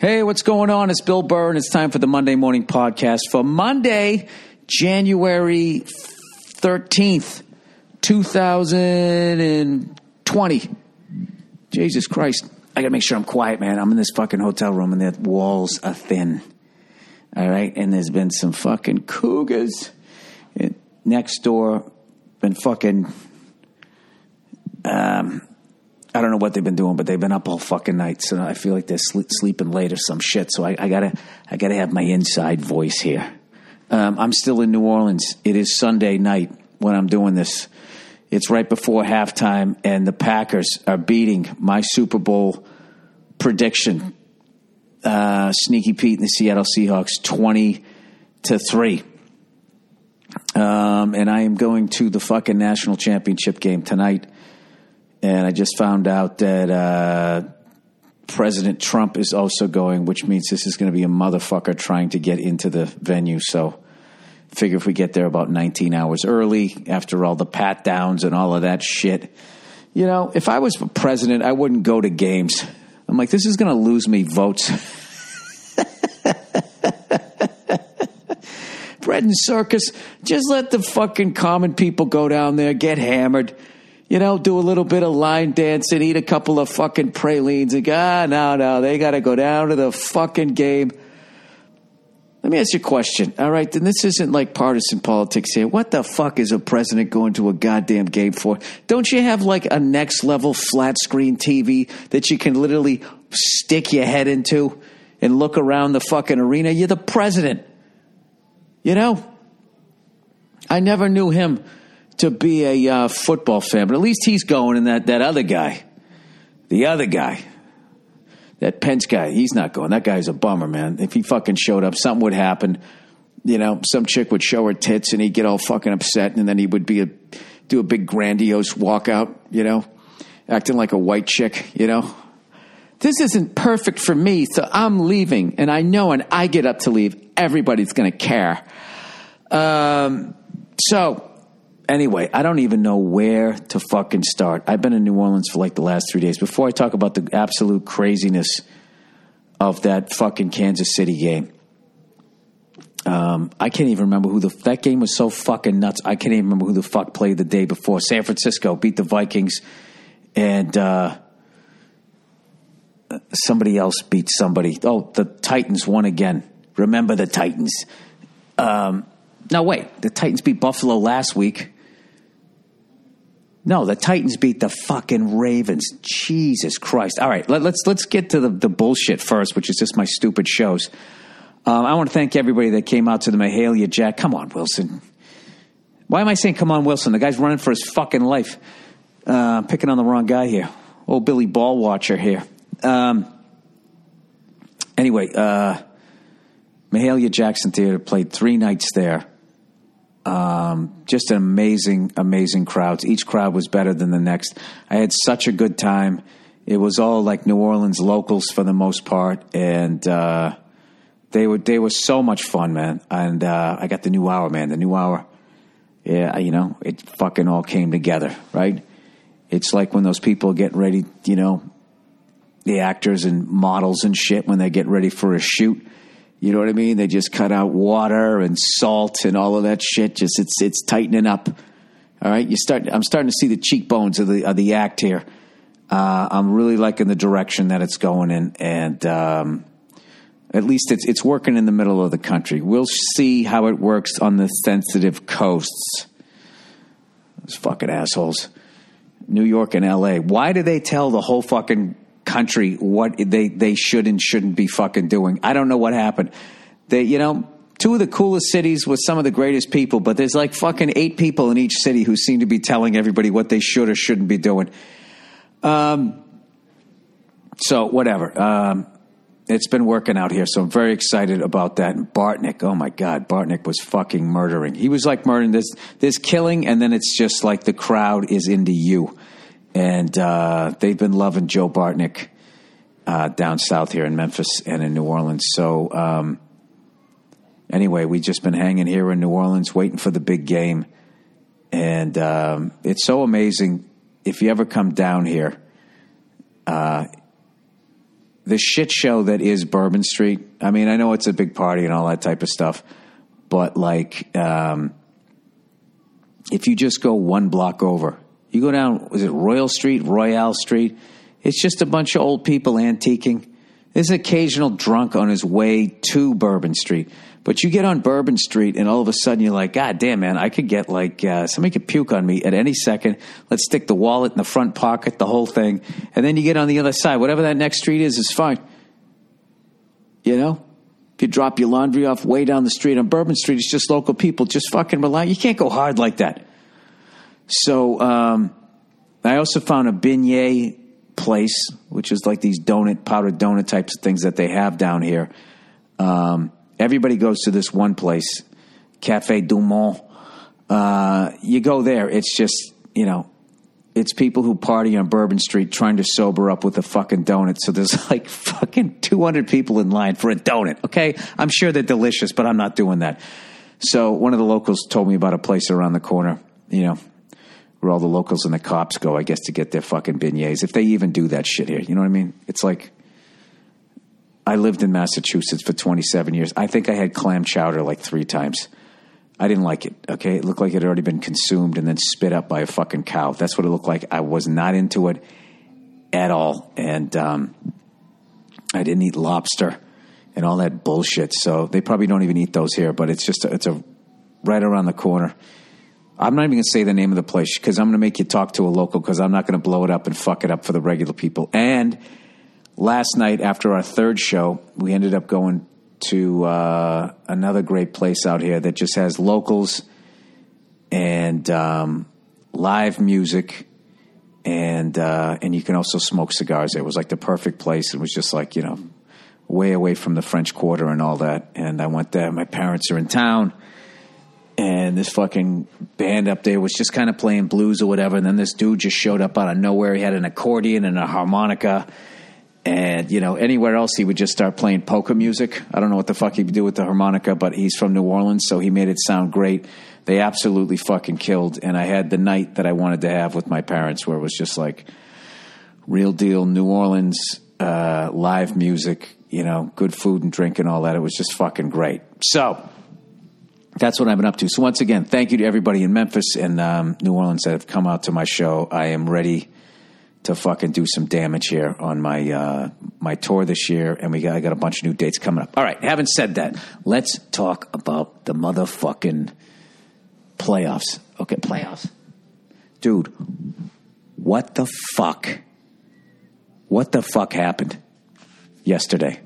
Hey, what's going on? It's Bill Burr, and it's time for the Monday Morning Podcast for Monday, January 13th, 2020. Jesus Christ. I got to make sure I'm quiet, man. I'm in this fucking hotel room, and the walls are thin. All right? And there's been some fucking cougars next door. Been fucking... I don't know what they've been doing, but they've been up all fucking night, so I feel like they're sleeping late or some shit, so I gotta have my inside voice here. I'm still in New Orleans. It is Sunday night when I'm doing this. It's right before halftime, and the Packers are beating my Super Bowl prediction. Sneaky Pete and the Seattle Seahawks 20-3. And I am going to the fucking national championship game tonight. And I just found out that President Trump is also going, which means this is going to be a motherfucker trying to get into the venue. So figure if we get there about 19 hours early, after all the pat-downs and all of that shit. You know, if I was president, I wouldn't go to games. I'm like, this is going to lose me votes. Bread and circus. Just let the fucking common people go down there, get hammered. You know, do a little bit of line dancing, eat a couple of fucking pralines, and go, no, they got to go down to the fucking game. Let me ask you a question. All right, then this isn't like partisan politics here. What the fuck is a president going to a goddamn game for? Don't you have like a next level flat screen TV that you can literally stick your head into and look around the fucking arena? You're the president. You know, I never knew him to be a football fan, but at least he's going, and that other guy, that Pence guy, he's not going. That guy's a bummer, man. If he fucking showed up, something would happen. You know, some chick would show her tits, and he'd get all fucking upset, and then he would do a big grandiose walkout, you know, acting like a white chick, you know. This isn't perfect for me, so I'm leaving, and I know when I get up to leave, everybody's going to care. So... Anyway, I don't even know where to fucking start. I've been in New Orleans for like the last 3 days. Before I talk about the absolute craziness of that fucking Kansas City game, I can't even remember that game was so fucking nuts. I can't even remember who the fuck played the day before. San Francisco beat the Vikings, and somebody else beat somebody. Oh, the Titans won again. Remember the Titans. No, wait. The Titans beat Buffalo last week. No, the Titans beat the fucking Ravens. Jesus Christ. All right, let's get to the bullshit first, which is just my stupid shows. I want to thank everybody that came out to the Mahalia Jack. Come on, Wilson. Why am I saying come on, Wilson? The guy's running for his fucking life. I'm picking on the wrong guy here. Old Billy Ball Watcher here. Anyway, Mahalia Jackson Theater, played 3 nights there. Just an amazing, amazing crowds. Each crowd was better than the next. I had such a good time. It was all like New Orleans locals for the most part, and they were so much fun, man. And I got the new hour, man. The new hour, yeah, you know, it fucking all came together, right? It's like when those people get ready, you know, the actors and models and shit, when they get ready for a shoot. You know what I mean? They just cut out water and salt and all of that shit. Just it's tightening up. All right, I'm starting to see the cheekbones of the act here. I'm really liking the direction that it's going in, and at least it's working in the middle of the country. We'll see how it works on the sensitive coasts. Those fucking assholes, New York and L.A. Why do they tell the whole fucking country what they should and shouldn't be fucking doing? I don't know what happened. They, you know, two of the coolest cities with some of the greatest people, but there's like fucking 8 people in each city who seem to be telling everybody what they should or shouldn't be doing. So whatever. It's been working out here, so I'm very excited about that. And Bartnick, oh my God, Bartnick was fucking murdering. He was like murdering this killing, and then it's just like the crowd is into you. And they've been loving Joe Bartnick down south here in Memphis and in New Orleans. So anyway, we've just been hanging here in New Orleans waiting for the big game. And it's so amazing. If you ever come down here, the shit show that is Bourbon Street. I mean, I know it's a big party and all that type of stuff, but like, if you just go one block over, you go down, is it Royal Street? It's just a bunch of old people antiquing. There's an occasional drunk on his way to Bourbon Street. But you get on Bourbon Street and all of a sudden you're like, God damn, man, I could get like, somebody could puke on me at any second. Let's stick the wallet in the front pocket, the whole thing. And then you get on the other side. Whatever that next street is fine. You know? If you drop your laundry off way down the street on Bourbon Street, it's just local people. Just fucking relax. You can't go hard like that. So I also found a beignet place, which is like these donut, powdered donut types of things that they have down here. Everybody goes to this one place, Cafe Dumont. You go there, it's just, you know, it's people who party on Bourbon Street trying to sober up with a fucking donut. So there's like fucking 200 people in line for a donut, okay? I'm sure they're delicious, but I'm not doing that. So one of the locals told me about a place around the corner, you know, where all the locals and the cops go, I guess, to get their fucking beignets. If they even do that shit here, you know what I mean? It's like, I lived in Massachusetts for 27 years. I think I had clam chowder like 3 times. I didn't like it, okay? It looked like it had already been consumed and then spit up by a fucking cow. That's what it looked like. I was not into it at all. And I didn't eat lobster and all that bullshit. So they probably don't even eat those here, but it's just, it's right around the corner. I'm not even going to say the name of the place because I'm going to make you talk to a local because I'm not going to blow it up and fuck it up for the regular people. And last night after our third show, we ended up going to another great place out here that just has locals and live music and you can also smoke cigars. It was like the perfect place. It was just like, you know, way away from the French Quarter and all that. And I went there. My parents are in town. And this fucking band up there was just kind of playing blues or whatever. And then this dude just showed up out of nowhere. He had an accordion and a harmonica. And, you know, anywhere else he would just start playing polka music. I don't know what the fuck he'd do with the harmonica, but he's from New Orleans, so he made it sound great. They absolutely fucking killed. And I had the night that I wanted to have with my parents where it was just like real deal New Orleans live music, you know, good food and drink and all that. It was just fucking great. So that's what I've been up to. So once again, thank you to everybody in Memphis and New Orleans that have come out to my show. I am ready to fucking do some damage here on my my tour this year, and I got a bunch of new dates coming up. All right, having said that, let's talk about the motherfucking playoffs. Okay, playoffs. Dude, what the fuck? What the fuck happened yesterday?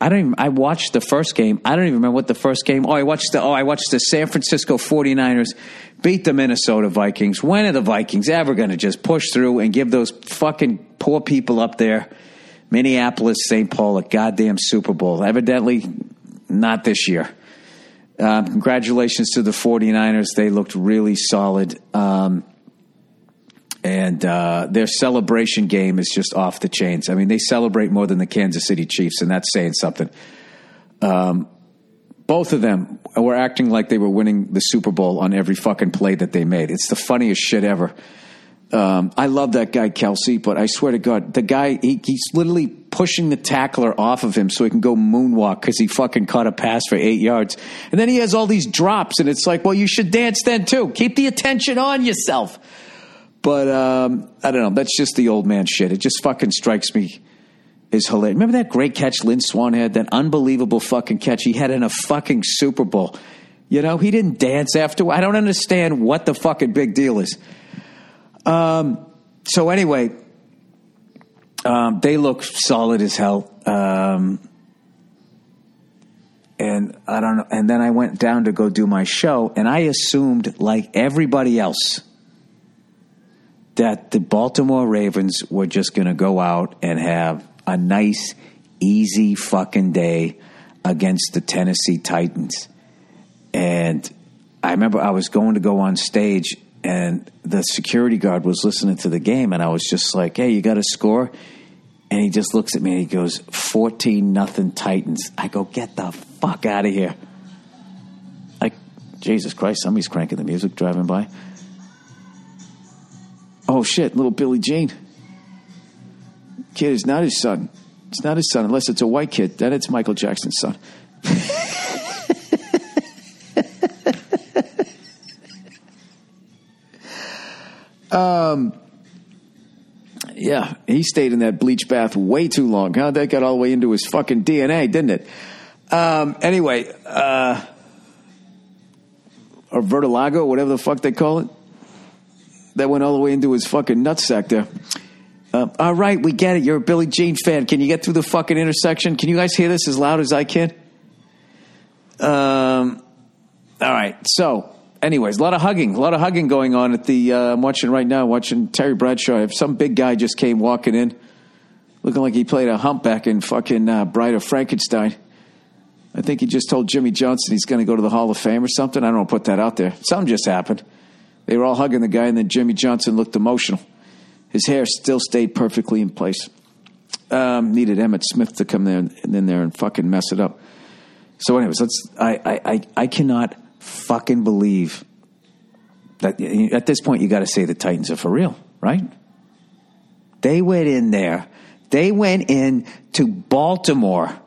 I watched the first game. I don't even remember what the first game. I watched the San Francisco 49ers beat the Minnesota Vikings. When are the Vikings ever going to just push through and give those fucking poor people up there, Minneapolis, St. Paul, a goddamn Super Bowl? Evidently not this year. Congratulations to the 49ers. They looked really solid. And their celebration game is just off the chains. I mean, they celebrate more than the Kansas City Chiefs, and that's saying something. Both of them were acting like they were winning the Super Bowl on every fucking play that they made. It's the funniest shit ever. I love that guy, Kelsey, but I swear to God, the guy, he's literally pushing the tackler off of him so he can go moonwalk because he fucking caught a pass for 8 yards. And then he has all these drops, and it's like, well, you should dance then too. Keep the attention on yourself. But I don't know. That's just the old man shit. It just fucking strikes me as hilarious. Remember that great catch Lynn Swan had? That unbelievable fucking catch he had in a fucking Super Bowl. You know, he didn't dance after. I don't understand what the fucking big deal is. So anyway, they look solid as hell. And I don't know. And then I went down to go do my show, and I assumed, like everybody else, that the Baltimore Ravens were just going to go out and have a nice, easy fucking day against the Tennessee Titans. And I remember I was going to go on stage, and the security guard was listening to the game, and I was just like, hey, you got a score? And he just looks at me, and he goes, 14-0 Titans. I go, get the fuck out of here. Like, Jesus Christ, somebody's cranking the music driving by. Oh, shit, little Billie Jean. kid is not his son. It's not his son, unless it's a white kid. Then it's Michael Jackson's son. Yeah, he stayed in that bleach bath way too long. Huh? That got all the way into his fucking DNA, didn't it? Anyway, or Vertilago, whatever the fuck they call it. That went all the way into his fucking nutsack there. All right, we get it. You're a Billie Jean fan. Can you get through the fucking intersection? Can you guys hear this as loud as I can? All right. So, anyways, a lot of hugging going on at the. I'm watching right now. Watching Terry Bradshaw. If some big guy just came walking in, looking like he played a humpback in fucking Bride of Frankenstein. I think he just told Jimmy Johnson he's going to go to the Hall of Fame or something. I don't know. Put that out there. Something just happened. They were all hugging the guy, and then Jimmy Johnson looked emotional. His hair still stayed perfectly in place. Needed Emmett Smith to come there and in there and fucking mess it up. So, anyways, I cannot fucking believe that at this point you got to say the Titans are for real, right? They went in there. They went in to Baltimore.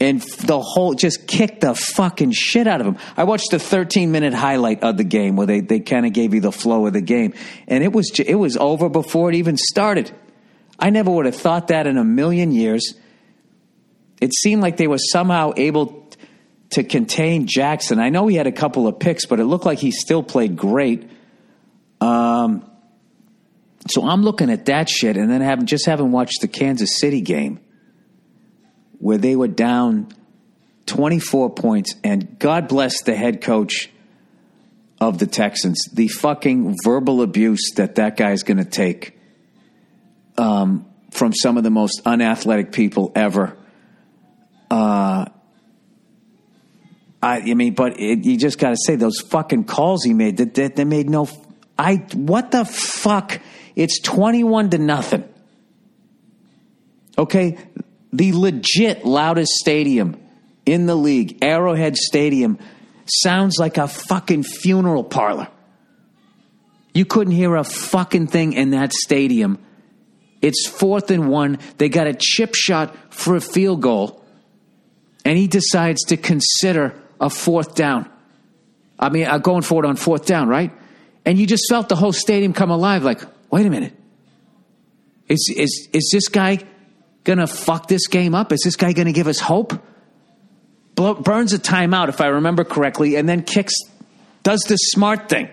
And the whole just kicked the fucking shit out of him. I watched the 13-minute highlight of the game where they kind of gave you the flow of the game. And it was over before it even started. I never would have thought that in a million years. It seemed like they were somehow able to contain Jackson. I know he had a couple of picks, but it looked like he still played great. So I'm looking at that shit and then having watched the Kansas City game, where they were down 24 points, and God bless the head coach of the Texans. The fucking verbal abuse that guy is going to take from some of the most unathletic people ever. You just got to say those fucking calls he made. That made no. What the fuck? It's 21-0. Okay. The legit loudest stadium in the league, Arrowhead Stadium, sounds like a fucking funeral parlor. You couldn't hear a fucking thing in that stadium. It's 4th and 1. They got a chip shot for a field goal, and he decides to consider a fourth down. I mean, going for it on fourth down, right? And you just felt the whole stadium come alive like, wait a minute. Is this guy gonna fuck this game up? Is this guy gonna give us hope? Burns a timeout, if I remember correctly, and then does the smart thing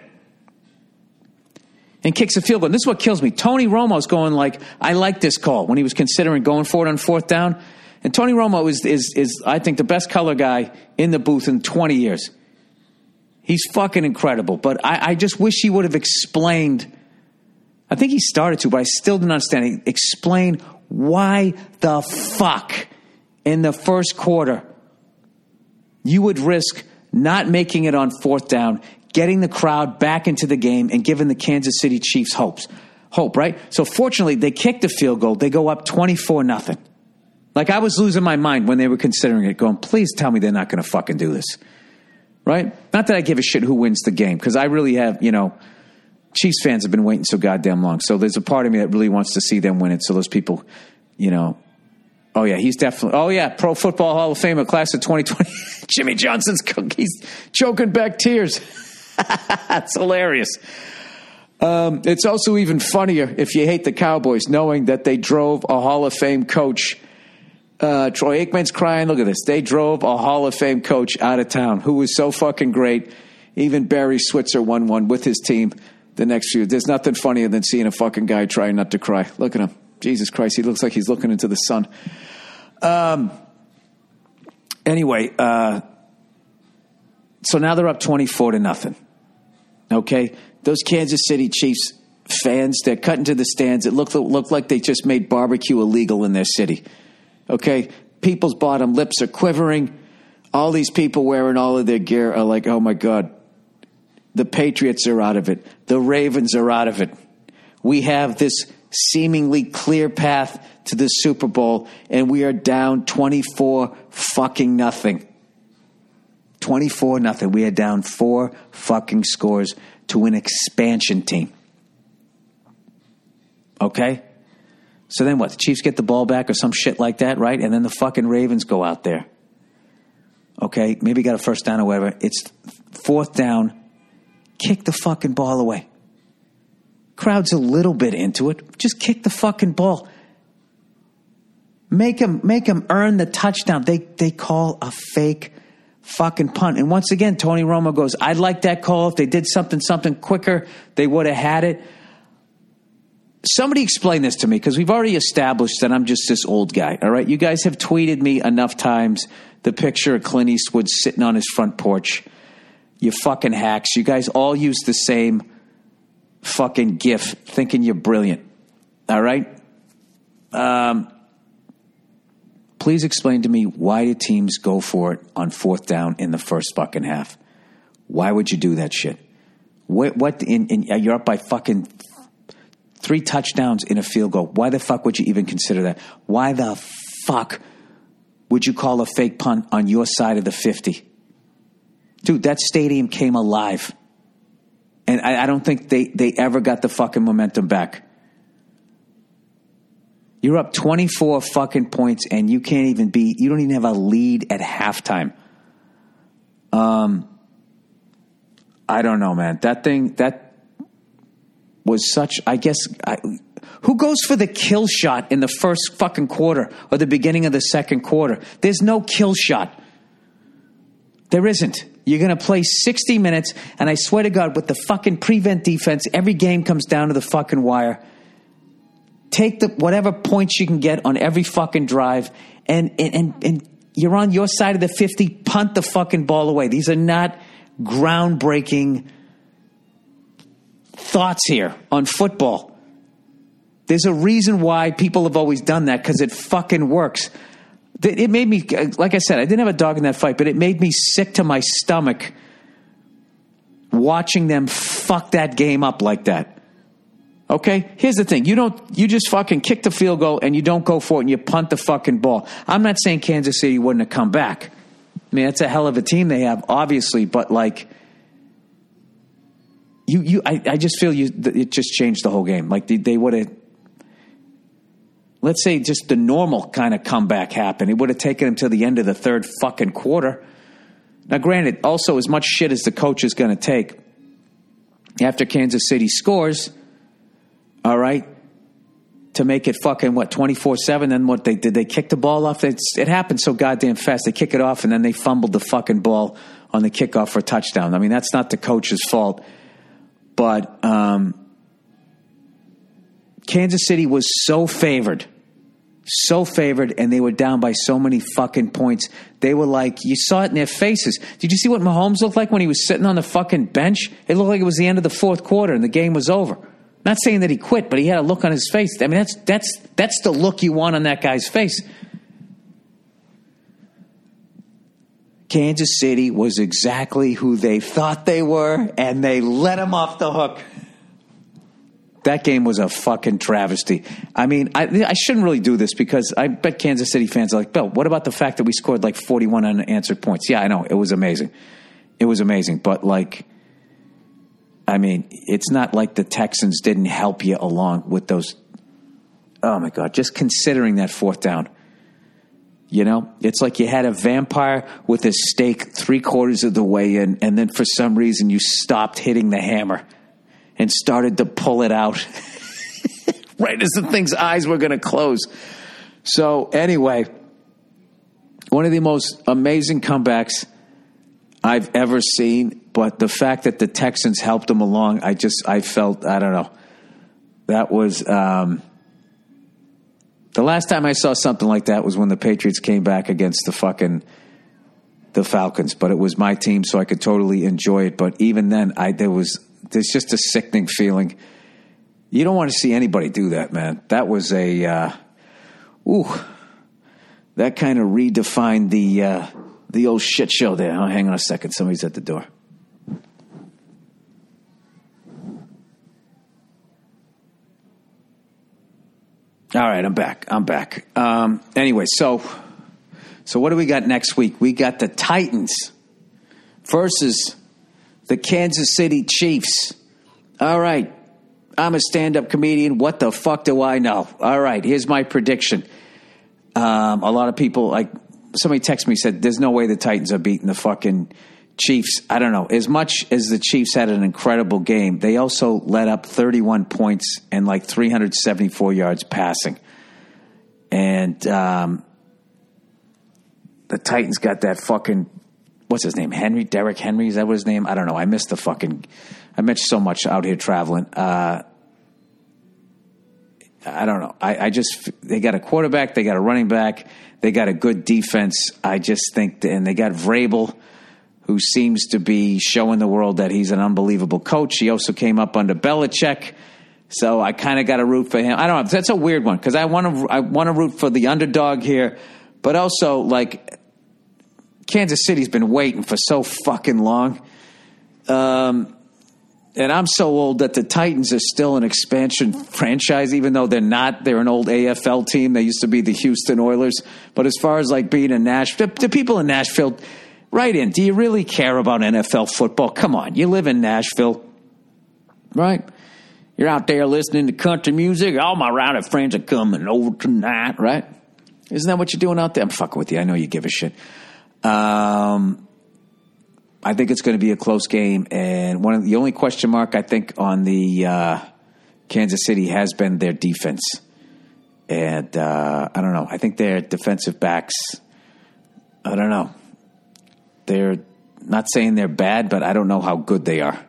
and kicks a field goal. And this is what kills me. Tony Romo's going like, I like this call when he was considering going for it on fourth down. And Tony Romo is I think the best color guy in the booth in 20 years. He's fucking incredible. But I just wish he would have explained. I think he started to, but I still didn't understand. He explained why the fuck in the first quarter you would risk not making it on fourth down, getting the crowd back into the game, and giving the Kansas City Chiefs hope, right? So fortunately, they kicked the field goal. They go up 24-0. Like, I was losing my mind when they were considering it, going, please tell me they're not going to fucking do this, right? Not that I give a shit who wins the game, because I really have, Chiefs fans have been waiting so goddamn long. So there's a part of me that really wants to see them win it. So those people, oh yeah, he's definitely, Pro Football Hall of Famer, class of 2020. Jimmy Johnson's cookies, choking back tears. That's hilarious. It's also even funnier if you hate the Cowboys, knowing that they drove a Hall of Fame coach. Troy Aikman's crying. Look at this. They drove a Hall of Fame coach out of town who was so fucking great. Even Barry Switzer won one with his team. The next few, there's nothing funnier than seeing a fucking guy trying not to cry. Look at him. Jesus Christ, he looks like he's looking into the sun. Anyway, so now they're up 24-0. Okay? Those Kansas City Chiefs fans, they're cutting to the stands. It looked like they just made barbecue illegal in their city. Okay? People's bottom lips are quivering. All these people wearing all of their gear are like, oh my God. The Patriots are out of it. The Ravens are out of it. We have this seemingly clear path to the Super Bowl, and we are down 24-0. 24-0. We are down 4 fucking scores to an expansion team. Okay? So then what? The Chiefs get the ball back or some shit like that, right? And then the fucking Ravens go out there. Okay, maybe got a first down or whatever. It's fourth down. Kick the fucking ball away. Crowd's a little bit into it. Just kick the fucking ball. Make them earn the touchdown. They call a fake fucking punt. And once again, Tony Romo goes, I'd like that call. If they did something quicker, they would have had it. Somebody explain this to me, because we've already established that I'm just this old guy, all right? You guys have tweeted me enough times the picture of Clint Eastwood sitting on his front porch. You fucking hacks. You guys all use the same fucking gif, thinking you're brilliant, all right? Please explain to me, why do teams go for it on fourth down in the first fucking half? Why would you do that shit? You're up by fucking 3 touchdowns in a field goal. Why the fuck would you even consider that? Why the fuck would you call a fake punt on your side of the 50? Dude, that stadium came alive. And I don't think they ever got the fucking momentum back. You're up 24 fucking points and you can't even be, you don't even have a lead at halftime. I don't know, man. That was such, I guess, who goes for the kill shot in the first fucking quarter or the beginning of the second quarter? There's no kill shot. There isn't. You're going to play 60 minutes, and I swear to God, with the fucking prevent defense, every game comes down to the fucking wire. Take the whatever points you can get on every fucking drive, and you're on your side of the 50, punt the fucking ball away. These are not groundbreaking thoughts here on football. There's a reason why people have always done that, because it fucking works. It made me, like I said, I didn't have a dog in that fight, but it made me sick to my stomach watching them fuck that game up like that. Okay? Here's the thing. You just fucking kick the field goal and you don't go for it and you punt the fucking ball. I'm not saying Kansas City wouldn't have come back. I mean, that's a hell of a team they have, obviously, but like, I just feel it just changed the whole game. Like they would have, let's say just the normal kind of comeback happened. It would have taken them to the end of the third fucking quarter. Now, granted, also as much shit as the coach is going to take after Kansas City scores, all right, to make it fucking, 24-7, then what they kick the ball off? It happened so goddamn fast. They kick it off, and then they fumbled the fucking ball on the kickoff for a touchdown. I mean, that's not the coach's fault. But Kansas City was so favored, and they were down by so many fucking points. They were like, you saw it in their faces. Did you see what Mahomes looked like when he was sitting on the fucking bench? It looked like it was the end of the fourth quarter and the game was over. Not saying that he quit, but he had a look on his face. I mean, that's the look you want on that guy's face. Kansas City was exactly who they thought they were, and they let them off the hook. That game was a fucking travesty. I mean, I shouldn't really do this, because I bet Kansas City fans are like, Bill, what about the fact that we scored like 41 unanswered points? Yeah, I know. It was amazing. But like, I mean, it's not like the Texans didn't help you along with those. Oh, my God. Just considering that fourth down. You know, it's like you had a vampire with a stake 3/4 of the way in, and then for some reason you stopped hitting the hammer and started to pull it out right as the thing's eyes were going to close. So anyway, one of the most amazing comebacks I've ever seen, but the fact that the Texans helped them along, I felt, I don't know, that was... The last time I saw something like that was when the Patriots came back against the Falcons, but it was my team, so I could totally enjoy it. But even then, there's just a sickening feeling. You don't want to see anybody do that, man. That was that kind of redefined the old shit show there. Oh, hang on a second, somebody's at the door. All right, I'm back. Anyway, so what do we got next week? We got the Titans versus the Kansas City Chiefs. All right, I'm a stand-up comedian. What the fuck do I know? All right, here's my prediction. A lot of people, like, somebody texted me, said, there's no way the Titans are beating the fucking Chiefs. I don't know. As much as the Chiefs had an incredible game, they also let up 31 points and, like, 374 yards passing. And the Titans got that fucking... what's his name? Henry? Derrick Henry? Is that what his name? I don't know. I missed the fucking... I missed so much out here traveling. I don't know. I just... they got a quarterback. They got a running back. They got a good defense. I just think... and they got Vrabel, who seems to be showing the world that he's an unbelievable coach. He also came up under Belichick. So I kind of got to root for him. I don't know. That's a weird one because I want to root for the underdog here. But also, like... Kansas City's been waiting for so fucking long. And I'm so old that the Titans are still an expansion franchise, even though they're not. They're an old AFL team. They used to be the Houston Oilers. But as far as like being in Nashville, the people in Nashville, right in, do you really care about NFL football? Come on. You live in Nashville, right? You're out there listening to country music. All my routed friends are coming over tonight, right? Isn't that what you're doing out there? I'm fucking with you. I know you give a shit. I think it's going to be a close game, and one of the only question mark I think on the Kansas City has been their defense, and I don't know. I think their defensive backs. I don't know. They're not saying they're bad, but I don't know how good they are.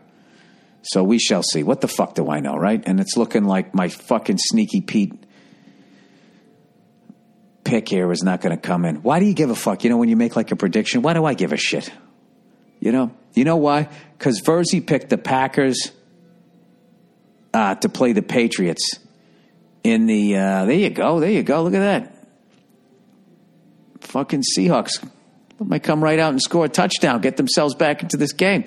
So we shall see. What the fuck do I know, right? And it's looking like my fucking Sneaky Pete pick here is not going to come in. Why do you give a fuck? You know, when you make like a prediction, why do I give a shit? You know why? Because Verzi picked the Packers to play the Patriots in the. There you go. Look at that. Fucking Seahawks might come right out and score a touchdown, get themselves back into this game.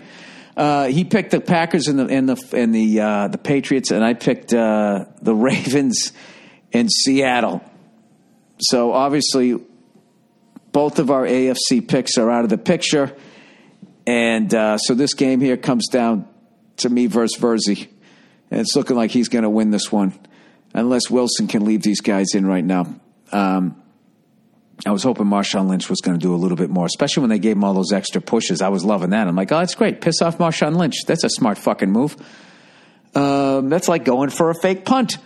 He picked the Packers and the Patriots, and I picked the Ravens in Seattle. So, obviously, both of our AFC picks are out of the picture. And so this game here comes down to me versus Verzi. And it's looking like he's going to win this one. Unless Wilson can leave these guys in right now. I was hoping Marshawn Lynch was going to do a little bit more, especially when they gave him all those extra pushes. I was loving that. I'm like, oh, that's great. Piss off Marshawn Lynch. That's a smart fucking move. That's like going for a fake punt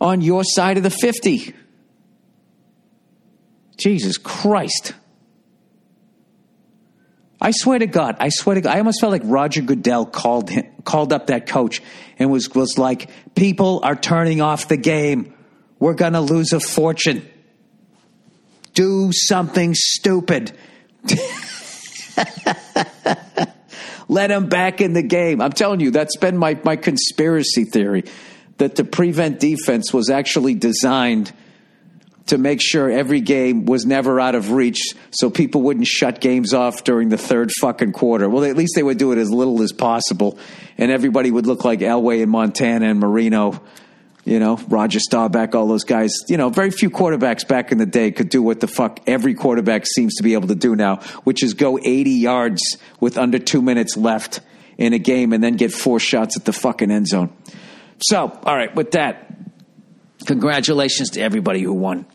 on your side of the 50. Jesus Christ. I swear to God, I almost felt like Roger Goodell called up that coach and was like, people are turning off the game. We're going to lose a fortune. Do something stupid. Let him back in the game. I'm telling you, that's been my conspiracy theory, that the prevent defense was actually designed to make sure every game was never out of reach so people wouldn't shut games off during the third fucking quarter. Well, at least they would do it as little as possible, and everybody would look like Elway and Montana and Marino, you know, Roger Staubach, all those guys. You know, very few quarterbacks back in the day could do what the fuck every quarterback seems to be able to do now, which is go 80 yards with under 2 minutes left in a game and then get four shots at the fucking end zone. So, all right, with that, congratulations to everybody who won.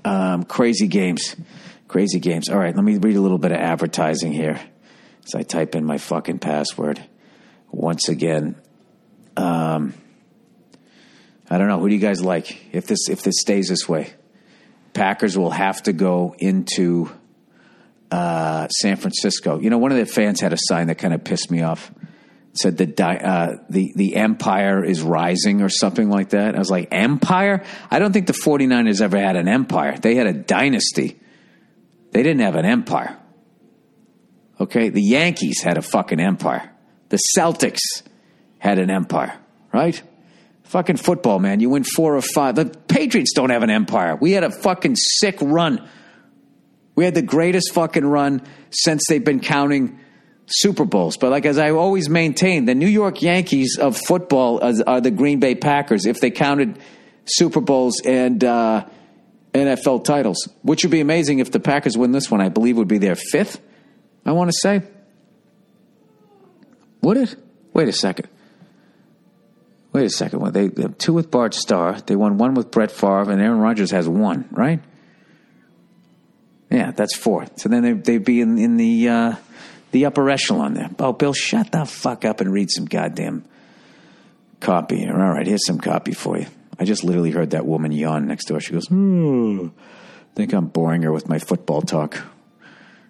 Crazy games. All right, let me read a little bit of advertising here as I type in my fucking password once again. I don't know. Who do you guys like? If this stays this way, Packers will have to go into San Francisco. You know, one of their fans had a sign that kind of pissed me off. Said the empire is rising or something like that. I was like, empire? I don't think the 49ers ever had an empire. They had a dynasty. They didn't have an empire. Okay? The Yankees had a fucking empire. The Celtics had an empire, right? Fucking football, man. You win 4 or 5. The Patriots don't have an empire. We had a fucking sick run. We had the greatest fucking run since they've been counting Super Bowls. But like, as I always maintain, the New York Yankees of football are the Green Bay Packers if they counted Super Bowls and NFL titles, which would be amazing if the Packers win this one. I believe would be their fifth, I want to say. Would it? Wait a second. Wait a second. Well, they have two with Bart Starr. They won one with Brett Favre, and Aaron Rodgers has one, right? Yeah, that's four. So then they'd be in the upper echelon there. Oh, Bill, shut the fuck up and read some goddamn copy here. All right, here's some copy for you. I just literally heard that woman yawn next door. She goes, I think I'm boring her with my football talk,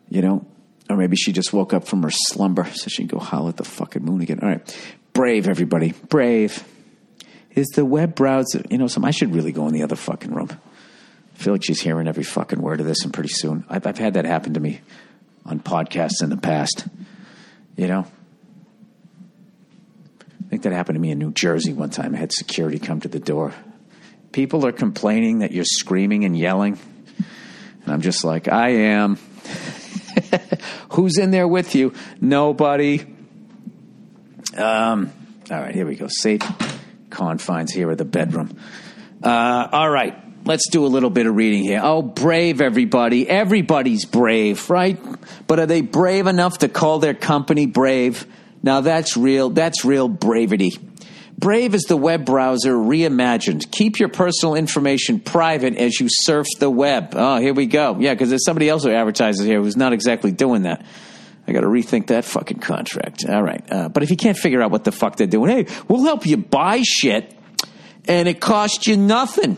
you know? Or maybe she just woke up from her slumber so she can go howl at the fucking moon again. All right. Brave, everybody. Brave. Is the web browser... You know, I should really go in the other fucking room. I feel like she's hearing every fucking word of this, and pretty soon... I've had that happen to me on podcasts in the past. You know? I think that happened to me in New Jersey one time. I had security come to the door. People are complaining that you're screaming and yelling. And I'm just like, I am... Who's in there with you? Nobody. All right, here we go. Safe confines here of the bedroom. All right, let's do a little bit of reading here. Oh, brave, everybody. Everybody's brave, right? But are they brave enough to call their company brave? Now, that's real bravery. Brave is the web browser reimagined. Keep your personal information private as you surf the web. Oh, here we go. Yeah, because there's somebody else who advertises here who's not exactly doing that. I got to rethink that fucking contract. All right. But if you can't figure out what the fuck they're doing, hey, we'll help you buy shit, and it costs you nothing.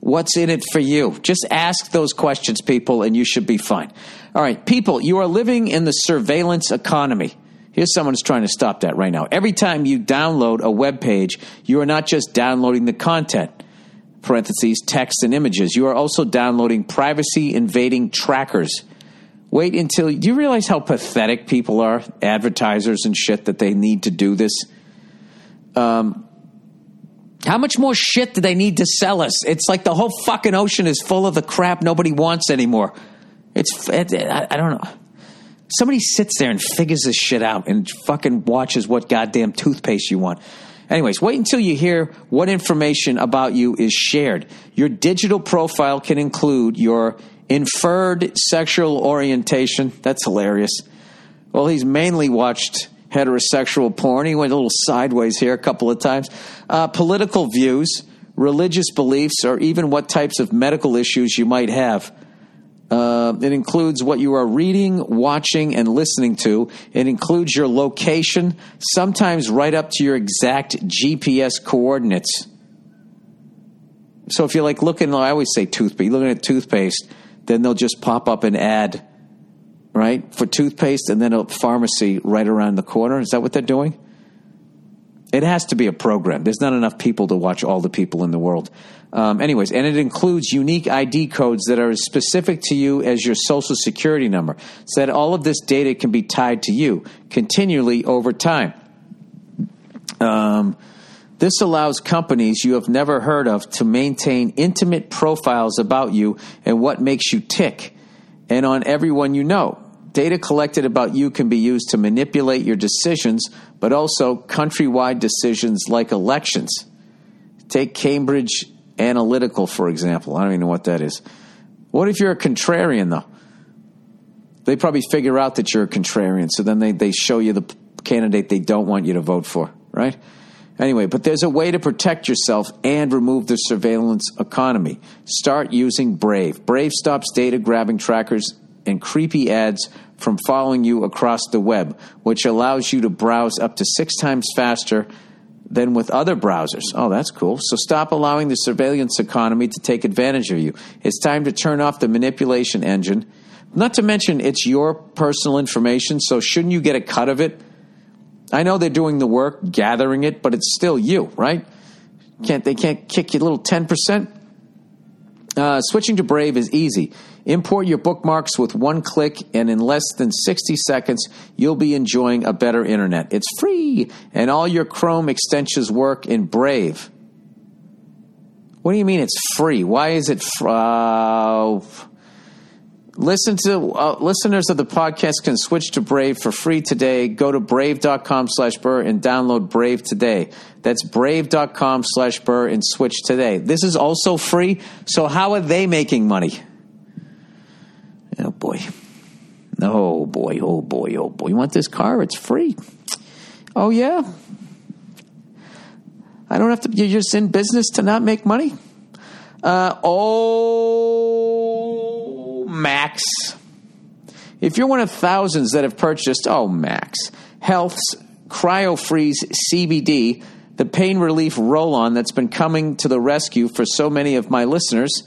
What's in it for you? Just ask those questions, people, and you should be fine. All right, people, you are living in the surveillance economy. Here's someone who's trying to stop that right now. Every time you download a web page, you are not just downloading the content, parentheses, text and images. You are also downloading privacy-invading trackers. Wait until – do you realize how pathetic people are, advertisers and shit, that they need to do this? How much more shit do they need to sell us? It's like the whole fucking ocean is full of the crap nobody wants anymore. I don't know. Somebody sits there and figures this shit out and fucking watches what goddamn toothpaste you want. Anyways, wait until you hear what information about you is shared. Your digital profile can include your inferred sexual orientation. That's hilarious. Well, he's mainly watched heterosexual porn. He went a little sideways here a couple of times. Political views, religious beliefs, or even what types of medical issues you might have. It includes what you are reading, watching, and listening to. It includes your location, sometimes right up to your exact GPS coordinates. So if you're like looking, I always say toothpaste, looking at toothpaste, then they'll just pop up an ad, right, for toothpaste, and then a pharmacy right around the corner. Is that what they're doing? It has to be a program. There's not enough people to watch all the people in the world. Anyways, and it includes unique ID codes that are as specific to you as your social security number, so that all of this data can be tied to you continually over time. This allows companies you have never heard of to maintain intimate profiles about you and what makes you tick, and on everyone you know. Data collected about you can be used to manipulate your decisions, but also countrywide decisions like elections. Take Cambridge Analytical, for example. I don't even know what that is. What if you're a contrarian, though? They probably figure out that you're a contrarian, so then they show you the candidate they don't want you to vote for, right? Anyway, but there's a way to protect yourself and remove the surveillance economy. Start using Brave. Brave stops data-grabbing trackers and creepy ads from following you across the web, which allows you to browse up to 6 times faster than with other browsers. Oh, that's cool. So stop allowing the surveillance economy to take advantage of you. It's time to turn off the manipulation engine. Not to mention, it's your personal information, so shouldn't you get a cut of it? I know they're doing the work, gathering it, but it's still you, right? They can't kick you a little 10%? Switching to Brave is easy. Import your bookmarks with one click, and in less than 60 seconds, you'll be enjoying a better internet. It's free, and all your Chrome extensions work in Brave. What do you mean it's free? Why is it free? Listeners of the podcast can switch to Brave for free today. Go to brave.com/Burr and download Brave today. That's brave.com/Burr and switch today. This is also free, so how are they making money? Oh, boy. Oh, boy, oh, boy, oh, boy. You want this car? It's free. Oh, yeah. I don't have to. You're just in business to not make money. Oh, Max. If you're one of thousands that have purchased, oh, Max, Health's Cryo-Freeze CBD, the pain relief roll-on that's been coming to the rescue for so many of my listeners,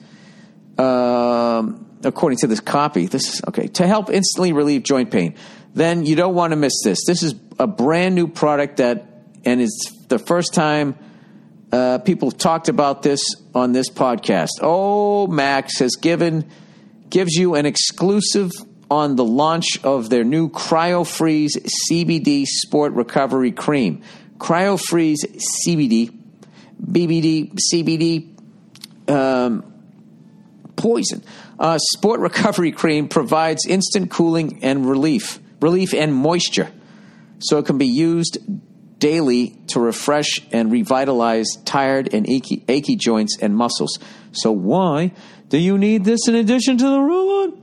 according to this copy, this is, okay, to help instantly relieve joint pain, then you don't want to miss this. This is a brand new product that, and it's the first time people have talked about this on this podcast. Oh, Max has gives you an exclusive on the launch of their new Cryo-Freeze CBD Sport Recovery Cream. Cryo-Freeze CBD, BBD, CBD, poison. Sport Recovery Cream provides instant cooling and relief and moisture, so it can be used daily to refresh and revitalize tired and achy joints and muscles. So why do you need this in addition to the roll-on?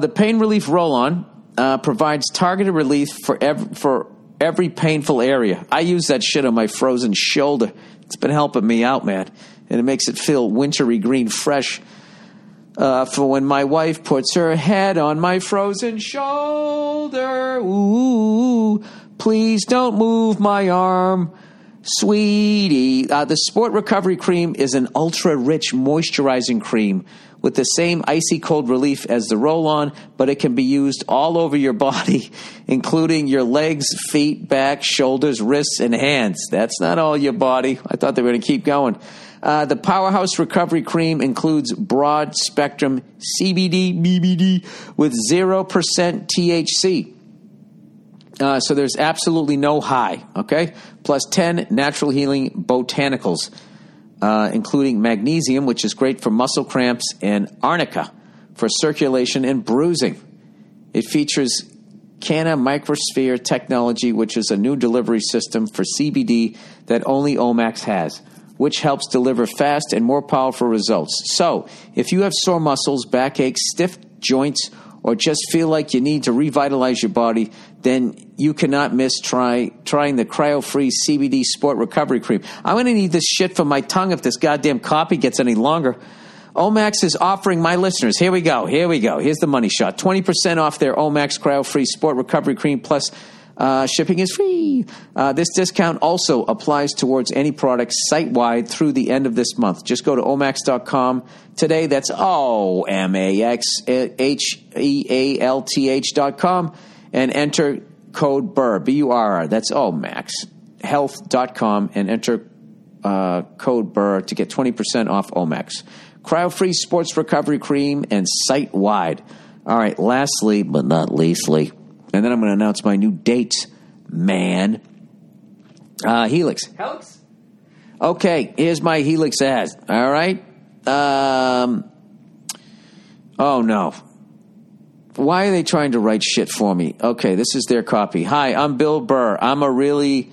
The pain relief roll-on provides targeted relief for every painful area. I use that shit on my frozen shoulder. It's been helping me out, man, and it makes it feel wintry green fresh for when my wife puts her head on my frozen shoulder. Ooh, please don't move my arm, sweetie. The Sport Recovery Cream is an ultra-rich moisturizing cream with the same icy cold relief as the roll-on, but it can be used all over your body, including your legs, feet, back, shoulders, wrists, and hands. That's not all your body. I thought they were going to keep going. The Powerhouse Recovery Cream includes broad-spectrum CBD, BBD, with 0% THC. So there's absolutely no high, okay? Plus 10 natural healing botanicals, including magnesium, which is great for muscle cramps, and arnica for circulation and bruising. It features Canna Microsphere technology, which is a new delivery system for CBD that only Omax has, which helps deliver fast and more powerful results. So if you have sore muscles, backaches, stiff joints, or just feel like you need to revitalize your body, then you cannot miss trying the Cryo-Freeze CBD Sport Recovery Cream. I'm going to need this shit for my tongue if this goddamn copy gets any longer. Omax is offering my listeners, here we go, here's the money shot, 20% off their Omax Cryo-Freeze Sport Recovery Cream, plus shipping is free. This discount also applies towards any product site-wide through the end of this month. Just go to omax.com today. That's omaxhealth.com and enter code BURR, B-U-R-R. That's omaxhealth.com and enter code BURR to get 20% off Omax Cryo-Free Sports Recovery Cream and site-wide. All right, lastly but not leastly, and then I'm going to announce my new date, man. Helix. Okay, here's my Helix ad. All right. Oh, no. Why are they trying to write shit for me? Okay, this is their copy. Hi, I'm Bill Burr. I'm a really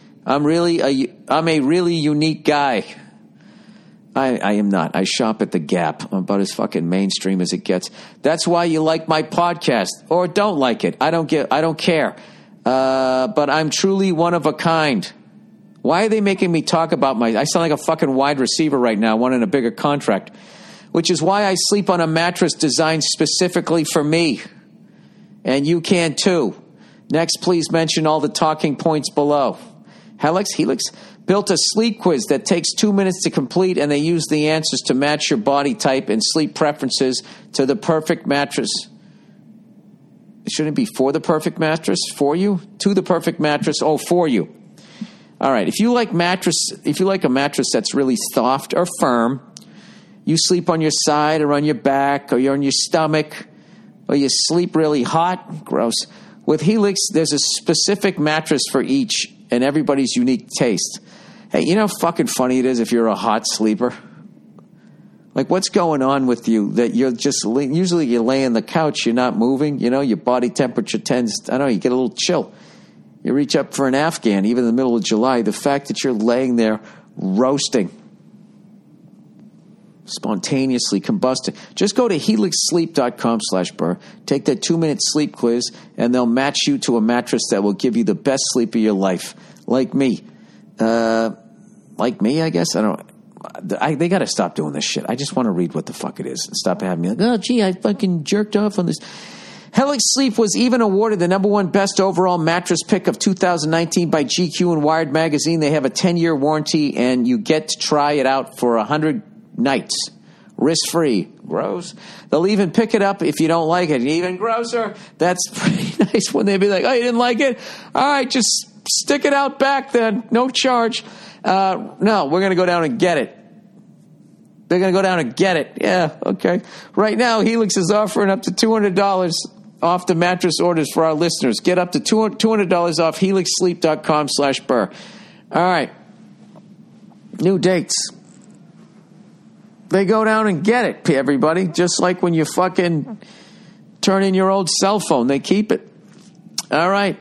unique guy. I am not. I shop at the Gap. I'm about as fucking mainstream as it gets. That's why you like my podcast or don't like it. I don't care. But I'm truly one of a kind. Why are they making me talk about I sound like a fucking wide receiver right now, wanting a bigger contract, which is why I sleep on a mattress designed specifically for me. And you can too. Next, please mention all the talking points below. Helix built a sleep quiz that takes 2 minutes to complete, and they use the answers to match your body type and sleep preferences to the perfect mattress. It shouldn't be for the perfect mattress, for you, to the perfect mattress, oh, for you. All right, if you like a mattress that's really soft or firm, you sleep on your side or on your back or you're on your stomach or you sleep really hot, gross. With Helix, there's a specific mattress for each and everybody's unique taste. Hey, you know how fucking funny it is if you're a hot sleeper? Like, what's going on with you that you're just... Usually you lay on the couch, you're not moving. You know, your body temperature tends... I don't know, you get a little chill. You reach up for an Afghan, even in the middle of July. The fact that you're laying there roasting, spontaneously combusting. Just go to helixsleep.com/burr. Take that 2-minute sleep quiz, and they'll match you to a mattress that will give you the best sleep of your life, like me. like me, I guess. They got to stop doing this shit. I just want to read what the fuck it is and stop having me like, oh, gee, I fucking jerked off on this. Helix Sleep was even awarded the #1 best overall mattress pick of 2019 by GQ and Wired Magazine. They have a 10-year warranty, and you get to try it out for 100 nights. Risk-free. Gross. They'll even pick it up if you don't like it. Even grosser. That's pretty nice when they be like, oh, you didn't like it? All right, just stick it out back then. No charge. No, we're going to go down and get it. They're going to go down and get it. Yeah, okay. Right now, Helix is offering up to $200 off the mattress orders for our listeners. Get up to $200 off helixsleep.com/Burr. All right. New dates. They go down and get it, everybody. Just like when you fucking turn in your old cell phone, they keep it. All right.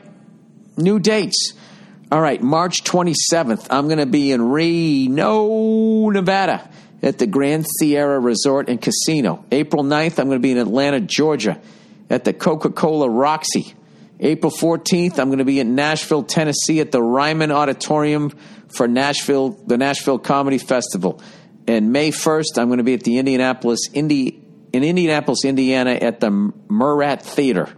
New dates. All right. March 27th. I'm going to be in Reno, Nevada at the Grand Sierra Resort and Casino. April 9th. I'm going to be in Atlanta, Georgia at the Coca-Cola Roxy. April 14th. I'm going to be in Nashville, Tennessee at the Ryman Auditorium for the Nashville Comedy Festival. And May 1st, I'm going to be at the Indianapolis, Indiana at the Murat Theater.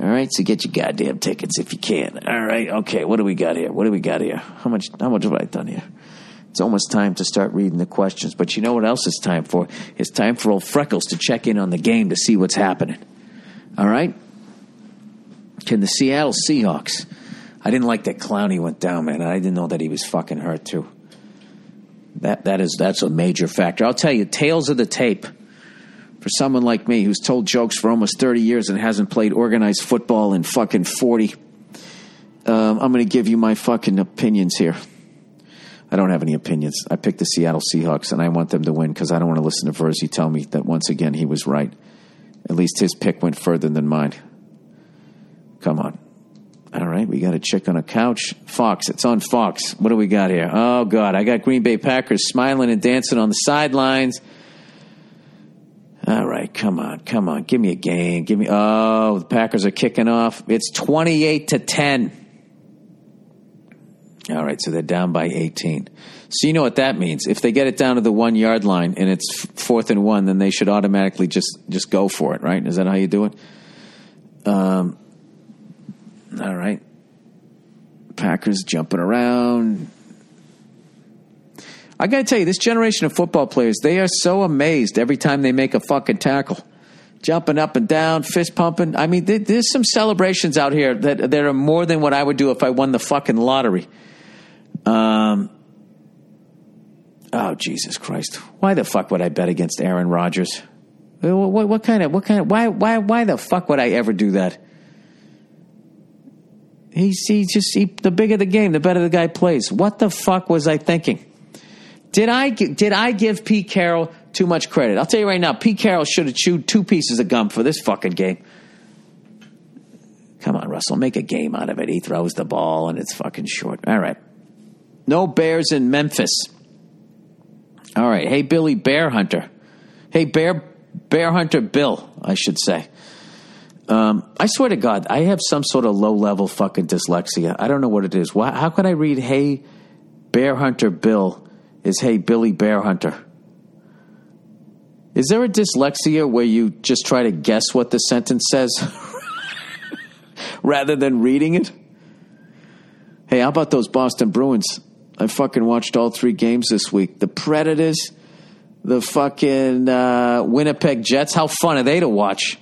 All right, so get your goddamn tickets if you can. All right, okay, what do we got here? How much have I done here? It's almost time to start reading the questions, but you know what else it's time for? It's time for old Freckles to check in on the game to see what's happening. All right? Can the Seattle Seahawks? I didn't like that Clowney went down, man. I didn't know that he was fucking hurt, too. That's a major factor. I'll tell you, tales of the tape for someone like me who's told jokes for almost 30 years and hasn't played organized football in fucking 40. I'm going to give you my fucking opinions here. I don't have any opinions. I picked the Seattle Seahawks, and I want them to win because I don't want to listen to Verzi tell me that once again he was right. At least his pick went further than mine. Come on. All right, we got a chick on a couch. Fox, it's on Fox. What do we got here? Oh, God, I got Green Bay Packers smiling and dancing on the sidelines. All right, come on. Give me a game. Oh, the Packers are kicking off. It's 28-10. All right, so they're down by 18. So you know what that means. If they get it down to the 1 yard line and it's 4th and 1, then they should automatically just go for it, right? Is that how you do it? All right. Packers jumping around. I got to tell you, this generation of football players, they are so amazed every time they make a fucking tackle. Jumping up and down, fist pumping. I mean, there's some celebrations out here that are more than what I would do if I won the fucking lottery. Oh, Jesus Christ. Why the fuck would I bet against Aaron Rodgers? Why the fuck would I ever do that? The bigger the game, the better the guy plays. What the fuck was I thinking? Did I give Pete Carroll too much credit? I'll tell you right now, Pete Carroll should have chewed 2 pieces of gum for this fucking game. Come on, Russell, make a game out of it. He throws the ball and it's fucking short. All right. No Bears in Memphis. All right. Hey, Billy Bear Hunter. Hey, Bear Hunter Bill, I should say. I swear to God, I have some sort of low-level fucking dyslexia. I don't know what it is. Why? How could I read "Hey, Bear Hunter Bill" is "Hey, Billy Bear Hunter"? Is there a dyslexia where you just try to guess what the sentence says rather than reading it? Hey, how about those Boston Bruins? I fucking watched all 3 games this week. The Predators, the fucking Winnipeg Jets. How fun are they to watch?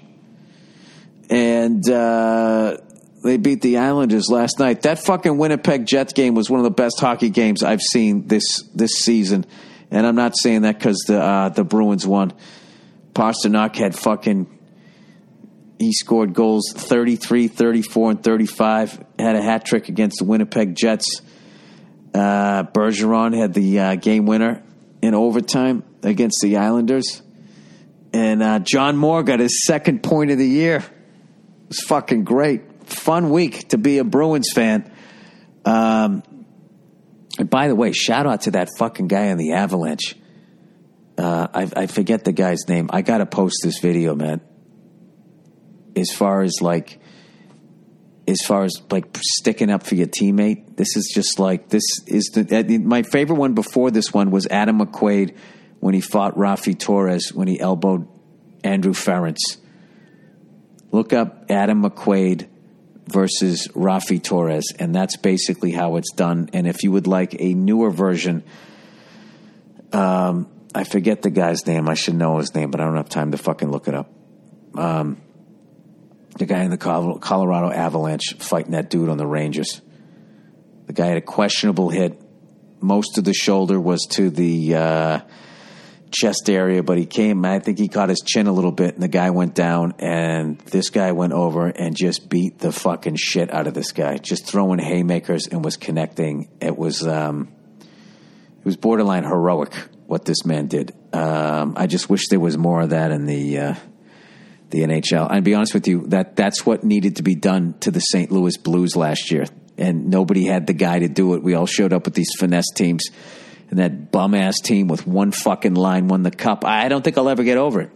And they beat the Islanders last night. That fucking Winnipeg Jets game was one of the best hockey games I've seen this season. And I'm not saying that because the Bruins won. Pasternak had he scored goals 33, 34, and 35. Had a hat trick against the Winnipeg Jets. Bergeron had the game winner in overtime against the Islanders. And John Moore got his 2nd point of the year. It's fucking great. Fun week to be a Bruins fan. And by the way, shout out to that fucking guy on the Avalanche. I forget the guy's name. I got to post this video, man. As far as like as far as like sticking up for your teammate. This is just like, this is the, my favorite one before this one was Adam McQuaid when he fought Rafi Torres, when he elbowed Andrew Ferentz. Look up Adam McQuaid versus Rafi Torres, and that's basically how it's done. And if you would like a newer version, I forget the guy's name. I should know his name, but I don't have time to fucking look it up. The guy in the Colorado Avalanche fighting that dude on the Rangers. The guy had a questionable hit. Most of the shoulder was to the chest area, but he came, I think he caught his chin a little bit, and the guy went down, and this guy went over and just beat the fucking shit out of this guy. Just throwing haymakers and was connecting. It was borderline heroic what this man did. I just wish there was more of that in the NHL. I'd be honest with you, that's what needed to be done to the St. Louis Blues last year, and nobody had the guy to do it. We all showed up with these finesse teams, and that bum-ass team with one fucking line won the cup. I don't think I'll ever get over it,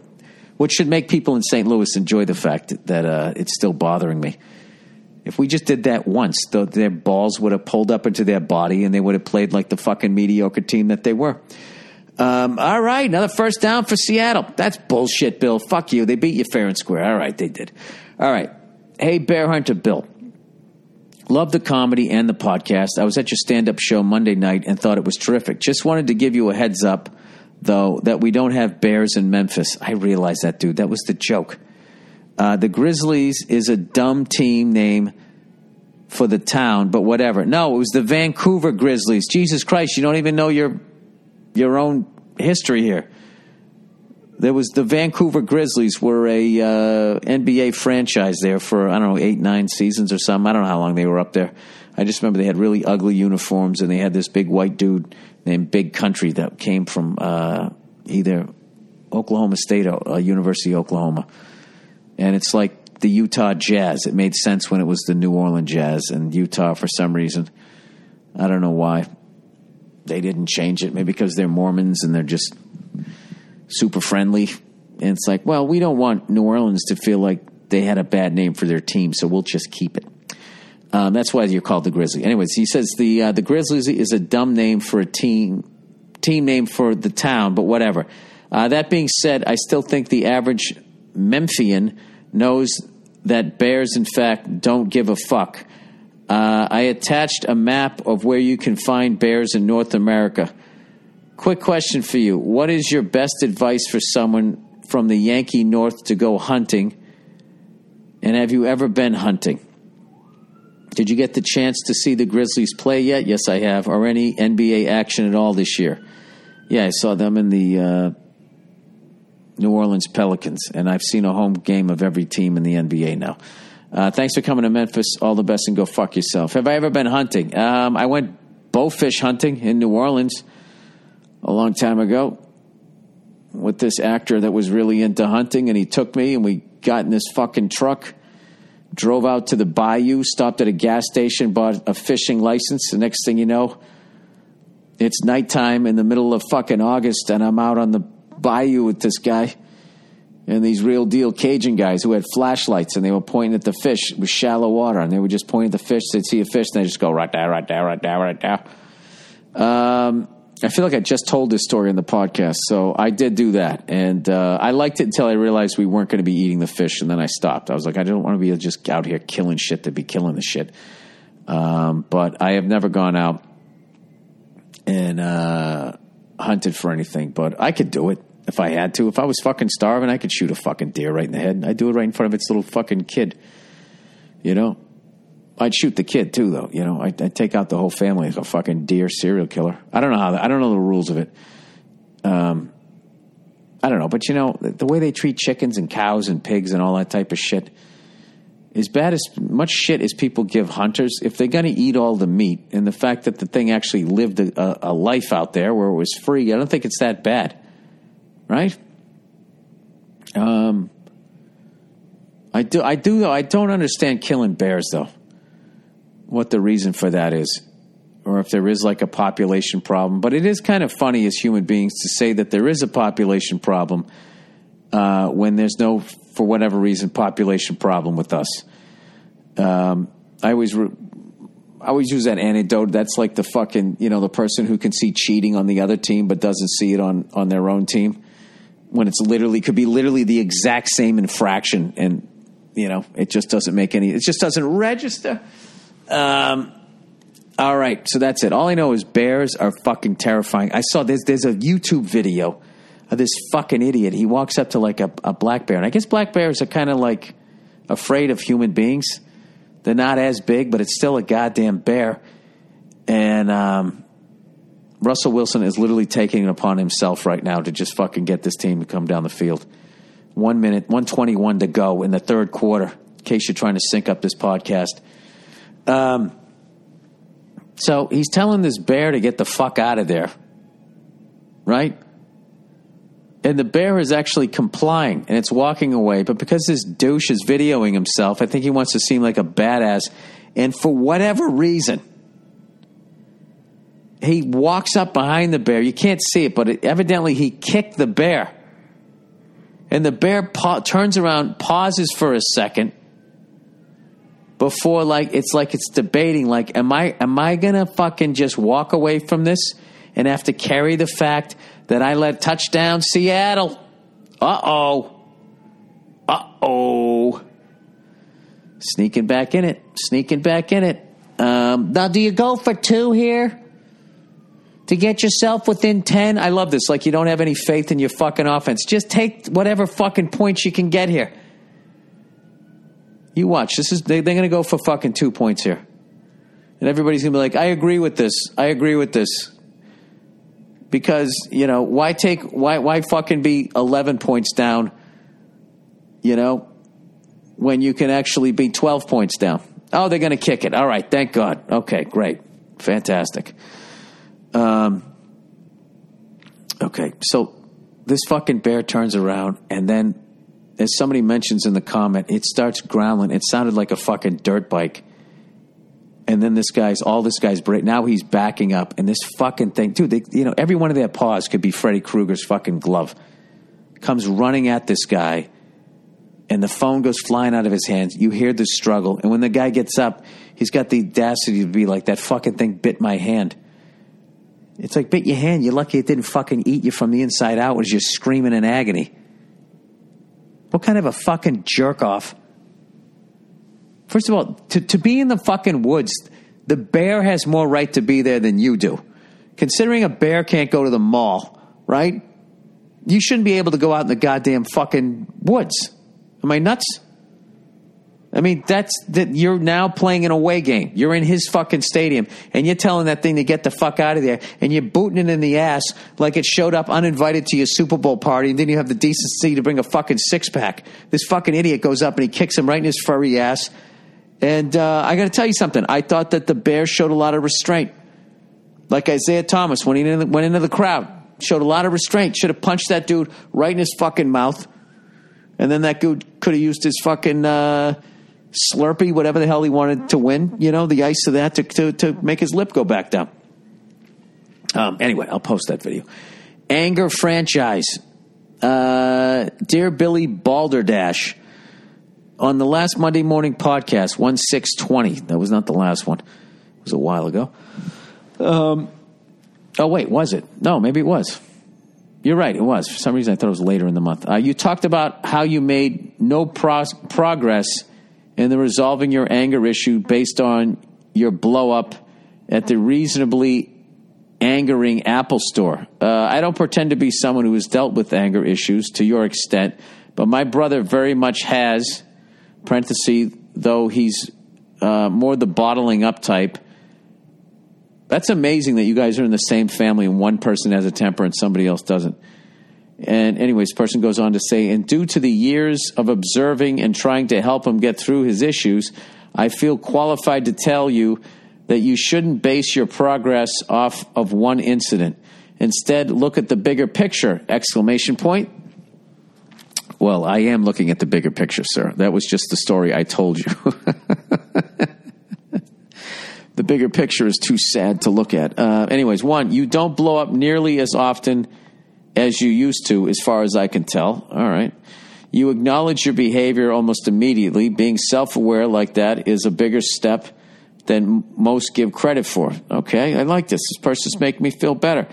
which should make people in St. Louis enjoy the fact that it's still bothering me. If we just did that once, their balls would have pulled up into their body, and they would have played like the fucking mediocre team that they were. All right, another first down for Seattle. That's bullshit, Bill. Fuck you. They beat you fair and square. All right, they did. All right. Hey, Bear Hunter Bill. Love the comedy and the podcast. I was at your stand-up show Monday night and thought it was terrific. Just wanted to give you a heads up, though, that we don't have bears in Memphis. I realize that, dude. That was the joke. The Grizzlies is a dumb team name for the town, but whatever. No, it was the Vancouver Grizzlies. Jesus Christ, you don't even know your own history here. There was the Vancouver Grizzlies were a NBA franchise there for, I don't know, 8-9 seasons or something. I don't know how long they were up there. I just remember they had really ugly uniforms, and they had this big white dude named Big Country that came from either Oklahoma State or University of Oklahoma. And it's like the Utah Jazz. It made sense when it was the New Orleans Jazz, and Utah, for some reason, I don't know why, they didn't change it. Maybe because they're Mormons and they're just super friendly. And it's like, well, we don't want New Orleans to feel like they had a bad name for their team, so we'll just keep it. That's why you're called the Grizzlies. Anyways, he says the Grizzlies is a dumb name for a team name for the town, but whatever. That being said, I still think the average Memphian knows that bears, in fact, don't give a fuck. I attached a map of where you can find bears in North America. Quick question for you. What is your best advice for someone from the Yankee North to go hunting? And have you ever been hunting? Did you get the chance to see the Grizzlies play yet? Yes, I have. Or any NBA action at all this year? Yeah, I saw them in the New Orleans Pelicans, and I've seen a home game of every team in the NBA now. Thanks for coming to Memphis. All the best, and go fuck yourself. Have I ever been hunting? I went bowfish hunting in New Orleans a long time ago with this actor that was really into hunting, and he took me, and we got in this fucking truck, drove out to the bayou, stopped at a gas station, bought a fishing license. The next thing you know, it's nighttime in the middle of fucking August, and I'm out on the bayou with this guy and these real deal Cajun guys who had flashlights, and they were pointing at the fish. It was shallow water, and they were just pointing at the fish. They'd see a fish, and they just go right there, right there, right there, right there. I feel like I just told this story in the podcast, so I did do that, and I liked it until I realized we weren't going to be eating the fish, and then I stopped. I was like, I don't want to be just out here killing shit to be killing the shit. But I have never gone out and hunted for anything, but I could do it. If I had to, if I was fucking starving, I could shoot a fucking deer right in the head. I'd do it right in front of its little fucking kid, you know? I'd shoot the kid, too, though, you know? I'd take out the whole family like a fucking deer serial killer. I don't know the rules of it. I don't know, but, you know, the way they treat chickens and cows and pigs and all that type of shit, as bad as much shit as people give hunters, if they're going to eat all the meat, and the fact that the thing actually lived a life out there where it was free, I don't think it's that bad. Right? I do though. I don't understand killing bears though. What the reason for that is, or if there is like a population problem. But it is kind of funny as human beings to say that there is a population problem when there's no, for whatever reason, population problem with us. I always use that anecdote. That's like the fucking, you know, the person who can see cheating on the other team but doesn't see it on their own team, when it's could be the exact same infraction, and you know, it just doesn't make any, it just doesn't register. All right, so that's it. All I know is bears are fucking terrifying. I saw there's a YouTube video of this fucking idiot. He walks up to like a black bear, and I guess black bears are kind of like afraid of human beings. They're not as big, but it's still a goddamn bear. And Russell Wilson is literally taking it upon himself right now to just fucking get this team to come down the field. 1 minute, 1:21 to go in the third quarter, in case you're trying to sync up this podcast. So he's telling this bear to get the fuck out of there, right? And the bear is actually complying, and it's walking away. But because this douche is videoing himself, I think he wants to seem like a badass. And for whatever reason, he walks up behind the bear. You can't see it, but evidently he kicked the bear. And the bear turns around, pauses for a second, before like it's debating, like, am I gonna fucking just walk away from this and have to carry the fact that I let touchdown Seattle? Sneaking back in it. Now, do you go for two here to get yourself within 10? I love this. Like, you don't have any faith in your fucking offense. Just take whatever fucking points you can get here. You watch. This is they're going to go for fucking 2 points here. And everybody's going to be like, I agree with this. Because, you know, why fucking be 11 points down, you know, when you can actually be 12 points down? Oh, they're going to kick it. All right. Thank God. Okay, great. Fantastic. Okay. So this fucking bear turns around, and then, as somebody mentions in the comment, it starts growling. It sounded like a fucking dirt bike. And then now he's backing up. And this fucking thing, dude, every one of their paws could be Freddy Krueger's fucking glove. Comes running at this guy, and the phone goes flying out of his hands. You hear the struggle. And when the guy gets up, he's got the audacity to be like, that fucking thing bit my hand. It's like, bit your hand. You're lucky it didn't fucking eat you from the inside out as you're screaming in agony. What kind of a fucking jerk-off? First of all, to be in the fucking woods, the bear has more right to be there than you do. Considering a bear can't go to the mall, right? You shouldn't be able to go out in the goddamn fucking woods. Am I nuts? I mean, you're now playing an away game. You're in his fucking stadium, and you're telling that thing to get the fuck out of there, and you're booting it in the ass like it showed up uninvited to your Super Bowl party, and then you have the decency to bring a fucking six-pack. This fucking idiot goes up, and he kicks him right in his furry ass. And I got to tell you something. I thought that the bear showed a lot of restraint. Like Isaiah Thomas, when he went into the crowd, showed a lot of restraint. Should have punched that dude right in his fucking mouth, and then that dude could have used his fucking... Slurpee, whatever the hell he wanted to win, you know, the ice of that to make his lip go back down. Anyway, I'll post that video. Anger franchise. Dear Billy Balderdash, on the last Monday Morning Podcast, 1620. That was not the last one. It was a while ago. Oh, wait, was it? No, maybe it was. You're right, it was. For some reason, I thought it was later in the month. You talked about how you made no progress in the resolving your anger issue based on your blow-up at the reasonably angering Apple store. I don't pretend to be someone who has dealt with anger issues to your extent, but my brother very much has, parenthesis, though he's more the bottling up type. That's amazing that you guys are in the same family and one person has a temper and somebody else doesn't. And anyways, person goes on to say, and due to the years of observing and trying to help him get through his issues, I feel qualified to tell you that you shouldn't base your progress off of one incident. Instead, look at the bigger picture, ! Well, I am looking at the bigger picture, sir. That was just the story I told you. The bigger picture is too sad to look at. Anyways, one, you don't blow up nearly as often as you used to, as far as I can tell. All right. You acknowledge your behavior almost immediately. Being self-aware like that is a bigger step than most give credit for. Okay, I like this. This person's making me feel better.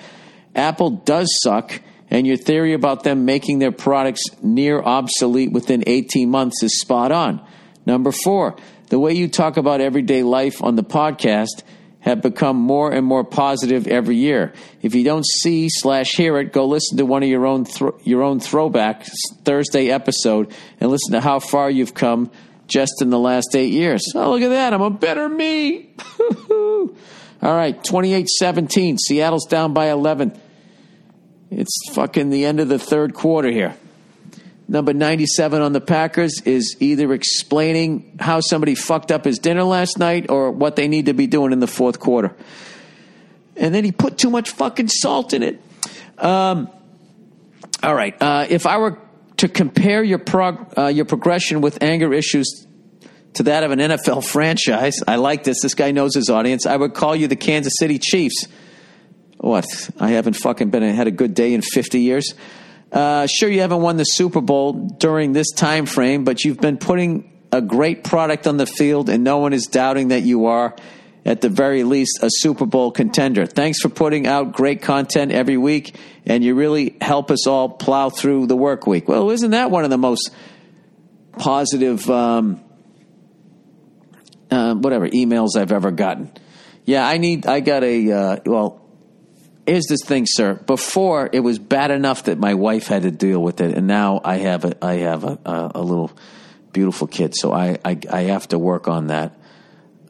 Apple does suck, and your theory about them making their products near obsolete within 18 months is spot on. Number 4, the way you talk about everyday life on the podcast have become more and more positive every year. If you don't see/hear it, go listen to one of your own throwback Thursday episode and listen to how far you've come just in the last 8 years. Oh, look at that. I'm a better me. All right, 28-17. Seattle's down by 11. It's fucking the end of the third quarter here. Number 97 on the Packers is either explaining how somebody fucked up his dinner last night or what they need to be doing in the fourth quarter. And then he put too much fucking salt in it. All right. If I were to compare your progression with anger issues to that of an NFL franchise, I like this. This guy knows his audience. I would call you the Kansas City Chiefs. What? I haven't fucking had a good day in 50 years. Sure, you haven't won the Super Bowl during this time frame, but you've been putting a great product on the field, and no one is doubting that you are, at the very least, a Super Bowl contender. Thanks for putting out great content every week, and you really help us all plow through the work week. Well, isn't that one of the most positive emails I've ever gotten? Yeah, here's this thing, sir. Before, it was bad enough that my wife had to deal with it, and now I have a little beautiful kid, so I have to work on that.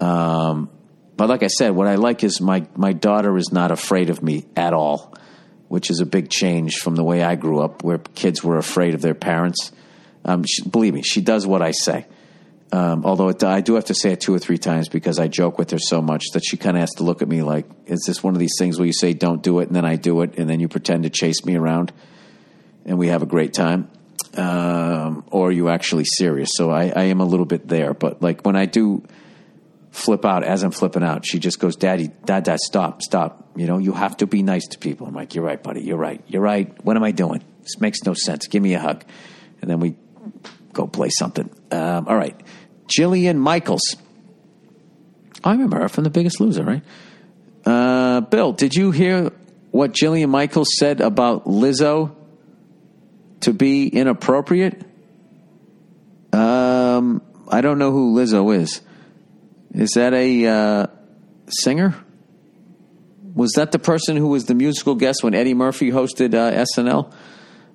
But like I said, what I like is my daughter is not afraid of me at all, which is a big change from the way I grew up, where kids were afraid of their parents. Believe me, she does what I say. Although I do have to say it 2 or 3 times because I joke with her so much that she kind of has to look at me like, is this one of these things where you say don't do it and then I do it and then you pretend to chase me around and we have a great time? Or are you actually serious? So I am a little bit there. But like when I do flip out, as I'm flipping out, she just goes, Daddy, Dad, stop. You know, you have to be nice to people. I'm like, you're right, buddy. You're right. What am I doing? This makes no sense. Give me a hug. And then we go play something. All right. Jillian Michaels. I remember her from The Biggest Loser, right? Bill, did you hear what Jillian Michaels said about Lizzo to be inappropriate? I don't know who Lizzo is. Is that a singer? Was that the person who was the musical guest when Eddie Murphy hosted SNL?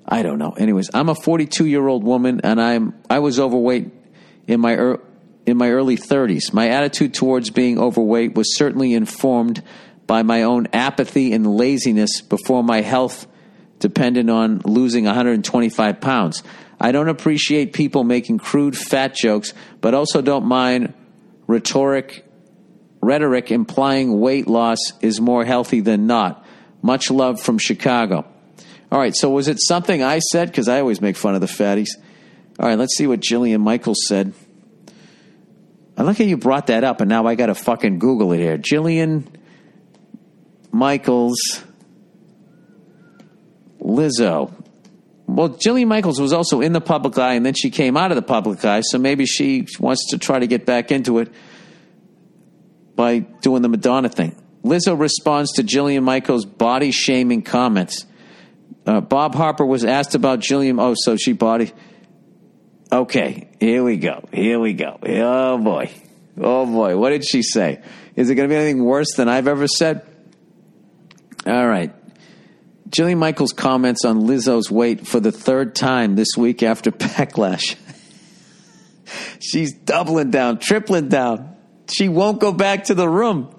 I don't know. Anyways, I'm a 42-year-old woman, and I was overweight in my early 30s. My attitude towards being overweight was certainly informed by my own apathy and laziness before my health depended on losing 125 pounds. I don't appreciate people making crude fat jokes, but also don't mind rhetoric implying weight loss is more healthy than not. Much love from Chicago. All right, so was it something I said? Because I always make fun of the fatties. All right, let's see what Jillian Michaels said. I like how you brought that up, and now I got to fucking Google it here. Jillian Michaels, Lizzo. Well, Jillian Michaels was also in the public eye, and then she came out of the public eye, so maybe she wants to try to get back into it by doing the Madonna thing. Lizzo responds to Jillian Michaels' body-shaming comments. Bob Harper was asked about Jillian. Oh, so she body. Okay, here we go. Oh, boy. What did she say? Is it going to be anything worse than I've ever said? All right. Jillian Michaels comments on Lizzo's weight for the third time this week after Backlash. She's doubling down, tripling down. She won't go back to the room.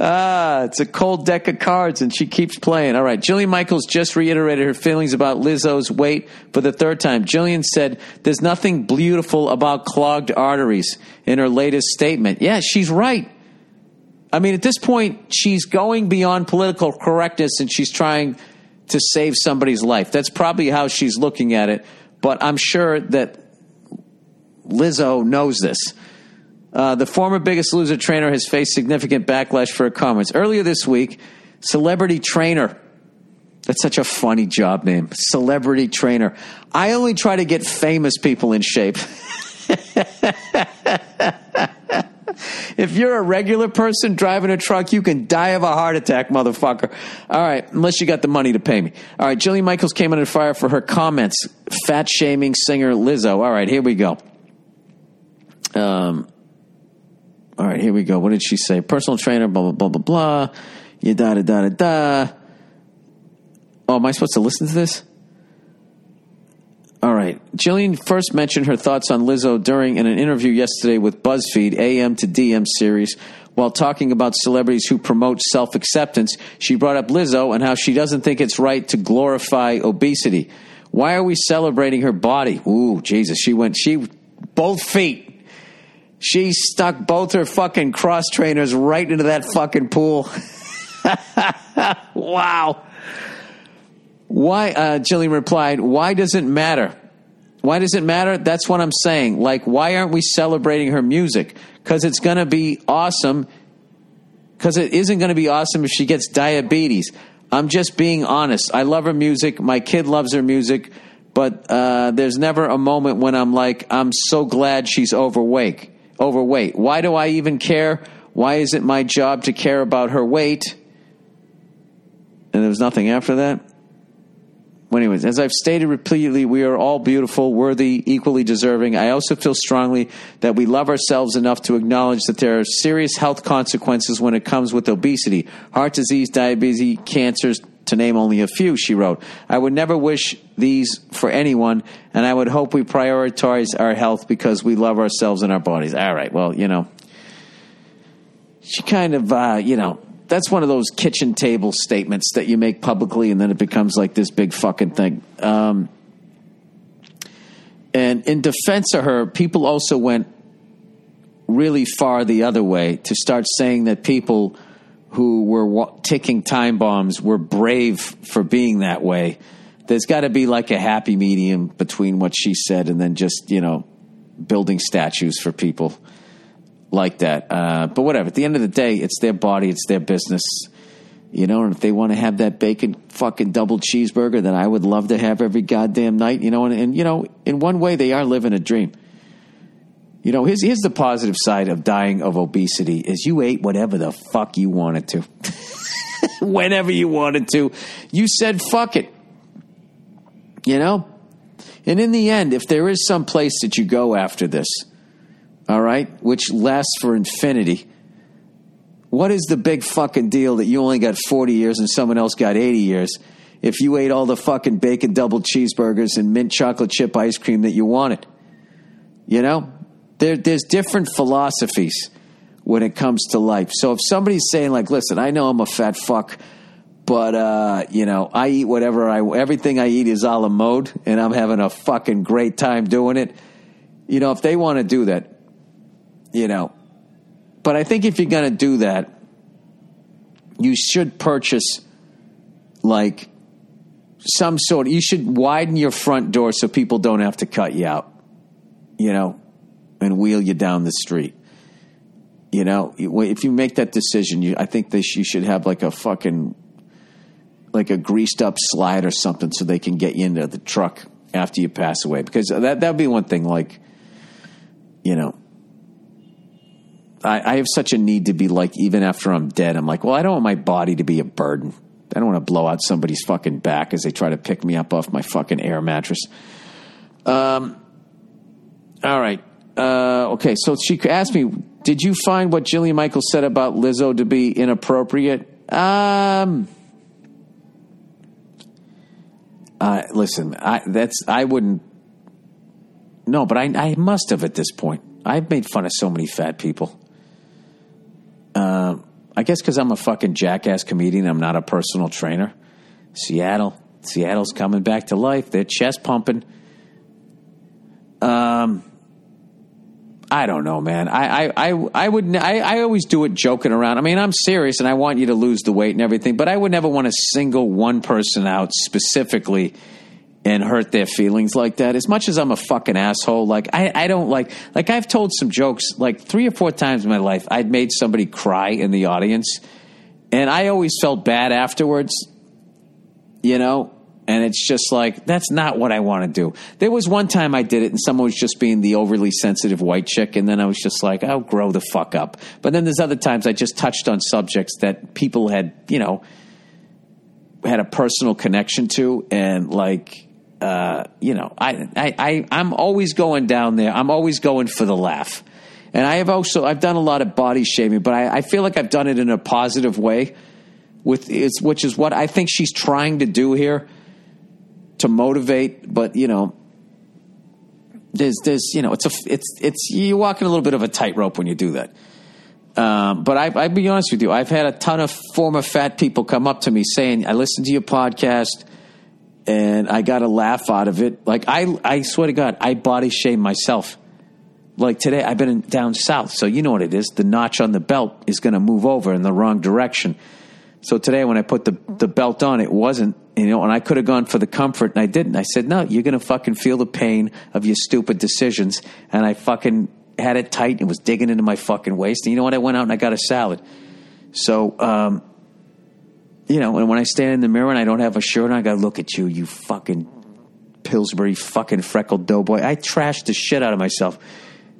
It's a cold deck of cards, and she keeps playing. All right, Jillian Michaels just reiterated her feelings about Lizzo's weight for the third time. Jillian said, there's nothing beautiful about clogged arteries in her latest statement. Yeah, she's right. I mean, at this point, she's going beyond political correctness, and she's trying to save somebody's life. That's probably how she's looking at it, but I'm sure that Lizzo knows this. The former Biggest Loser trainer has faced significant backlash for her comments. Earlier this week, celebrity trainer That's such a funny job name. Celebrity trainer. I only try to get famous people in shape. If you're a regular person driving a truck, you can die of a heart attack, motherfucker. All right, unless you got the money to pay me. All right, Jillian Michaels came under fire for her comments. Fat-shaming singer Lizzo. All right, here we go. All right, here we go. What did she say? Personal trainer, blah, blah, blah, blah, blah. You da-da-da-da-da. Oh, am I supposed to listen to this? All right. Jillian first mentioned her thoughts on Lizzo during an interview yesterday with BuzzFeed AM to DM series. While talking about celebrities who promote self-acceptance, she brought up Lizzo and how she doesn't think it's right to glorify obesity. Why are we celebrating her body? Ooh, Jesus. Both feet. She stuck both her fucking cross trainers right into that fucking pool. Wow. Why, Jillian replied, why does it matter? Why does it matter? That's what I'm saying. Like, why aren't we celebrating her music? Because it's going to be awesome. Because it isn't going to be awesome if she gets diabetes. I'm just being honest. I love her music. My kid loves her music. But there's never a moment when I'm like, I'm so glad she's overweight. Why do I even care? Why is it my job to care about her weight? And there was nothing after that. Well, anyways, as I've stated repeatedly, we are all beautiful, worthy, equally deserving. I also feel strongly that we love ourselves enough to acknowledge that there are serious health consequences when it comes with obesity, heart disease, diabetes, cancers, to name only a few, she wrote. I would never wish these for anyone, and I would hope we prioritize our health because we love ourselves and our bodies. All right, well, you know, she kind of, that's one of those kitchen table statements that you make publicly and then it becomes like this big fucking thing. And in defense of her, people also went really far the other way to start saying that people who were ticking time bombs were brave for being that way. There's got to be like a happy medium between what she said and then just, building statues for people like that. But whatever, at the end of the day, it's their body, it's their business, and if they want to have that bacon fucking double cheeseburger that I would love to have every goddamn night, and in one way they are living a dream. Here's the positive side of dying of obesity is you ate whatever the fuck you wanted to. Whenever you wanted to, you said fuck it, and in the end, if there is some place that you go after this, all right, which lasts for infinity. What is the big fucking deal that you only got 40 years and someone else got 80 years if you ate all the fucking bacon double cheeseburgers and mint chocolate chip ice cream that you wanted? There's different philosophies when it comes to life. So if somebody's saying like, listen, I know I'm a fat fuck, but, I eat everything I eat is a la mode and I'm having a fucking great time doing it. If they want to do that. But I think if you're going to do that, you should purchase like you should widen your front door so people don't have to cut you out, and wheel you down the street. If you make that decision, you should have like a fucking, like a greased up slide or something so they can get you into the truck after you pass away. Because that'd be one thing, like, I have such a need to be like, even after I'm dead, I'm like, well, I don't want my body to be a burden. I don't want to blow out somebody's fucking back as they try to pick me up off my fucking air mattress. All right. Okay, so she asked me, did you find what Jillian Michaels said about Lizzo to be inappropriate? Listen, I must have at this point. I've made fun of so many fat people. I guess because I'm a fucking jackass comedian. I'm not a personal trainer. Seattle's coming back to life. They're chest pumping. I don't know, man. I always do it joking around. I mean, I'm serious and I want you to lose the weight and everything, but I would never want to single one person out specifically and hurt their feelings like that. As much as I'm a fucking asshole, like I don't like I've told some jokes like 3 or 4 times in my life. I'd made somebody cry in the audience and I always felt bad afterwards. you know? And it's just like, that's not what I want to do. There was one time I did it and someone was just being the overly sensitive white chick. And then I was just like, oh, grow the fuck up. But then there's other times I just touched on subjects that people had, you know, had a personal connection to. And like, you know, I'm always going down there. I'm always going for the laugh. And I have also, I've done a lot of body shaming, but I feel like I've done it in a positive way, with which is what I think she's trying to do here. To motivate, but you know, there's you know, it's you're walking a little bit of a tightrope when you do that. But I'll be honest with you, I've had a ton of former fat people come up to me saying, "I listened to your podcast and I got a laugh out of it." Like I swear to God, I body shame myself. Like today, I've been down south, so you know what it is. The notch on the belt is going to move over in the wrong direction. So today when I put the belt on, it wasn't, you know, and I could have gone for the comfort and I didn't. I said, no, you're going to fucking feel the pain of your stupid decisions. And I fucking had it tight and it was digging into my fucking waist. And you know what? I went out and I got a salad. So, you know, and when I stand in the mirror and I don't have a shirt on, I got to look at you, you fucking Pillsbury fucking freckled doughboy. I trashed the shit out of myself.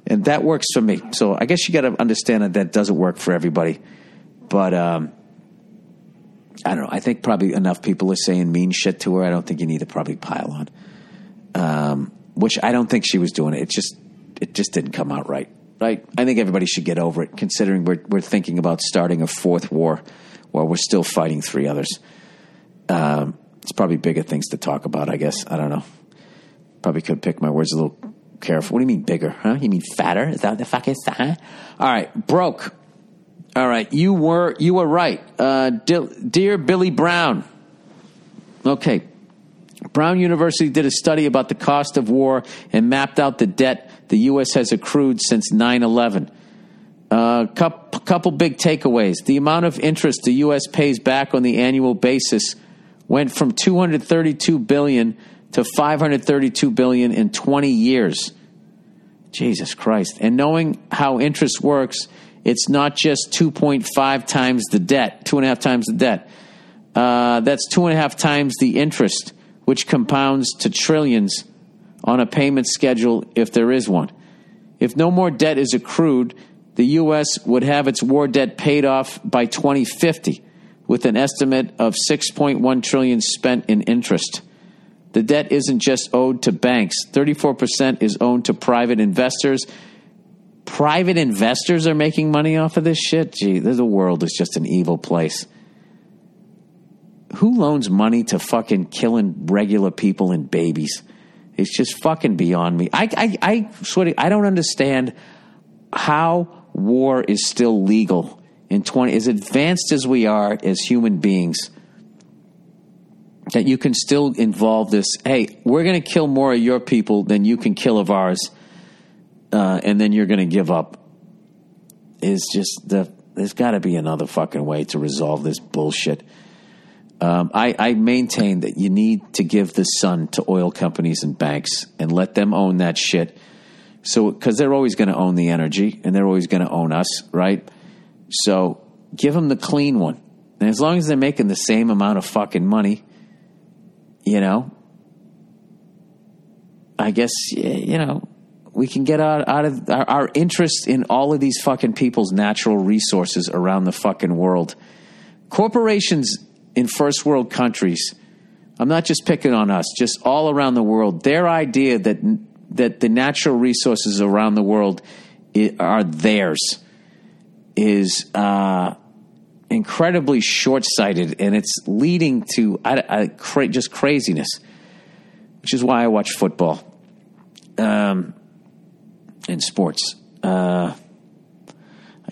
And that works for me. So I guess you got to understand that that doesn't work for everybody. But, I don't know. I think probably enough people are saying mean shit to her. I don't think you need to probably pile on, which I don't think she was doing it. It just didn't come out right. Right? I think everybody should get over it, considering we're thinking about starting a fourth war while we're still fighting three others. It's probably bigger things to talk about, I guess. I don't know. Probably could pick my words a little careful. What do you mean bigger? Huh? You mean fatter? Is that what the fuck is that? Huh? All right. Broke. All right, you were right. Dear Billy Brown. Okay. Brown University did a study about the cost of war and mapped out the debt the U.S. has accrued since 9/11. Couple big takeaways. The amount of interest the U.S. pays back on the annual basis went from $232 billion to $532 billion in 20 years. Jesus Christ. And knowing how interest works, it's not just 2.5 times the debt, 2.5 times the debt. That's 2.5 times the interest, which compounds to trillions on a payment schedule if there is one. If no more debt is accrued, the U.S. would have its war debt paid off by 2050 with an estimate of $6.1 trillion spent in interest. The debt isn't just owed to banks. 34% is owed to private investors. Private investors are making money off of this shit? Gee, the world is just an evil place. Who loans money to fucking killing regular people and babies? It's just fucking beyond me. I swear to you, I don't understand how war is still legal in as advanced as we are as human beings, that you can still involve this. Hey, we're going to kill more of your people than you can kill of ours. And then you're going to give up. It's just there's got to be another fucking way to resolve this bullshit. I maintain that you need to give the sun to oil companies and banks and let them own that shit. So, because they're always going to own the energy and they're always going to own us, right? So give them the clean one. And as long as they're making the same amount of fucking money, you know, I guess, you know, we can get out of our interest in all of these fucking people's natural resources around the fucking world. Corporations in first world countries, I'm not just picking on us, just all around the world, their idea that the natural resources around the world are theirs is incredibly short-sighted, and it's leading to just craziness, which is why I watch football. In sports. I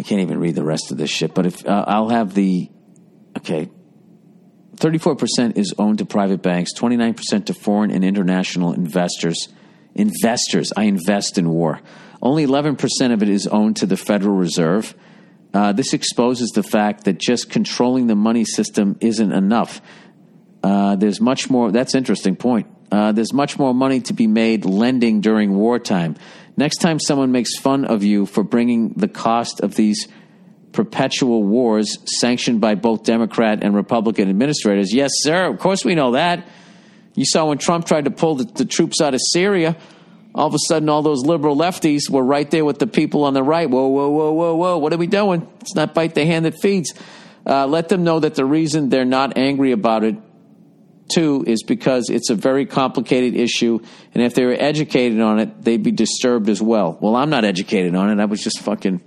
can't even read the rest of this shit, but if I'll have the... Okay. 34% is owned to private banks, 29% to foreign and international investors. Investors, I invest in war. Only 11% of it is owned to the Federal Reserve. This exposes the fact that just controlling the money system isn't enough. There's much more... That's an interesting point. There's much more money to be made lending during wartime. Next time someone makes fun of you for bringing the cost of these perpetual wars sanctioned by both Democrat and Republican administrators. Yes, sir, of course we know that. You saw when Trump tried to pull the troops out of Syria, all of a sudden all those liberal lefties were right there with the people on the right. Whoa, whoa, whoa, whoa, whoa. What are we doing? Let's not bite the hand that feeds. Let them know that the reason they're not angry about it, too, is because it's a very complicated issue, and if they were educated on it, they'd be disturbed as well. Well, I'm not educated on it. I was just fucking...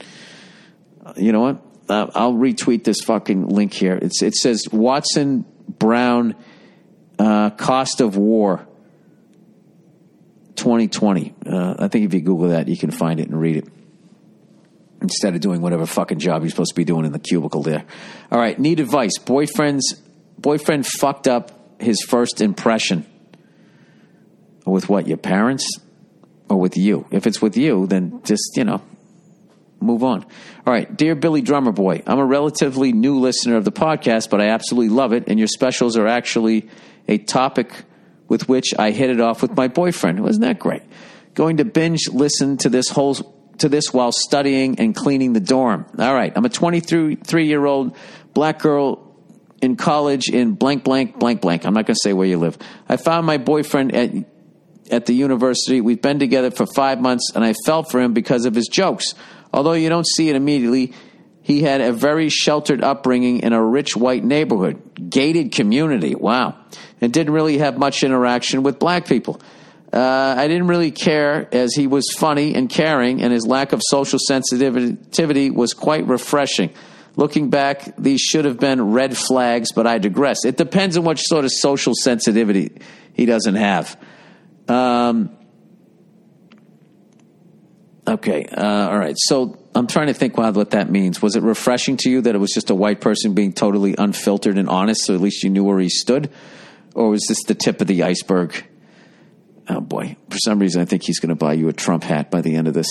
You know what? I'll retweet this fucking link here. It says Watson Brown cost of war 2020. I think if you Google that, you can find it and read it instead of doing whatever fucking job you're supposed to be doing in the cubicle there. All right. Need advice. Boyfriend fucked up his first impression. With what? Your parents or with you? If it's with you, then just, you know, move on. All right. Dear Billy Drummer Boy, I'm a relatively new listener of the podcast, but I absolutely love it. And your specials are actually a topic with which I hit it off with my boyfriend. Wasn't that great? Going to binge listen to this while studying and cleaning the dorm. All right. I'm a 23-year-old black girl in college in blank, blank, blank, blank. I'm not going to say where you live. I found my boyfriend at the university. We've been together for 5 months, and I fell for him because of his jokes. Although you don't see it immediately, he had a very sheltered upbringing in a rich white neighborhood, gated community, wow, and didn't really have much interaction with black people. I didn't really care, as he was funny and caring, and his lack of social sensitivity was quite refreshing. Looking back, these should have been red flags, but I digress. It depends on what sort of social sensitivity he doesn't have. Okay, all right. So I'm trying to think what that means. Was it refreshing to you that it was just a white person being totally unfiltered and honest, so at least you knew where he stood? Or was this the tip of the iceberg? Oh, boy. For some reason, I think he's going to buy you a Trump hat by the end of this.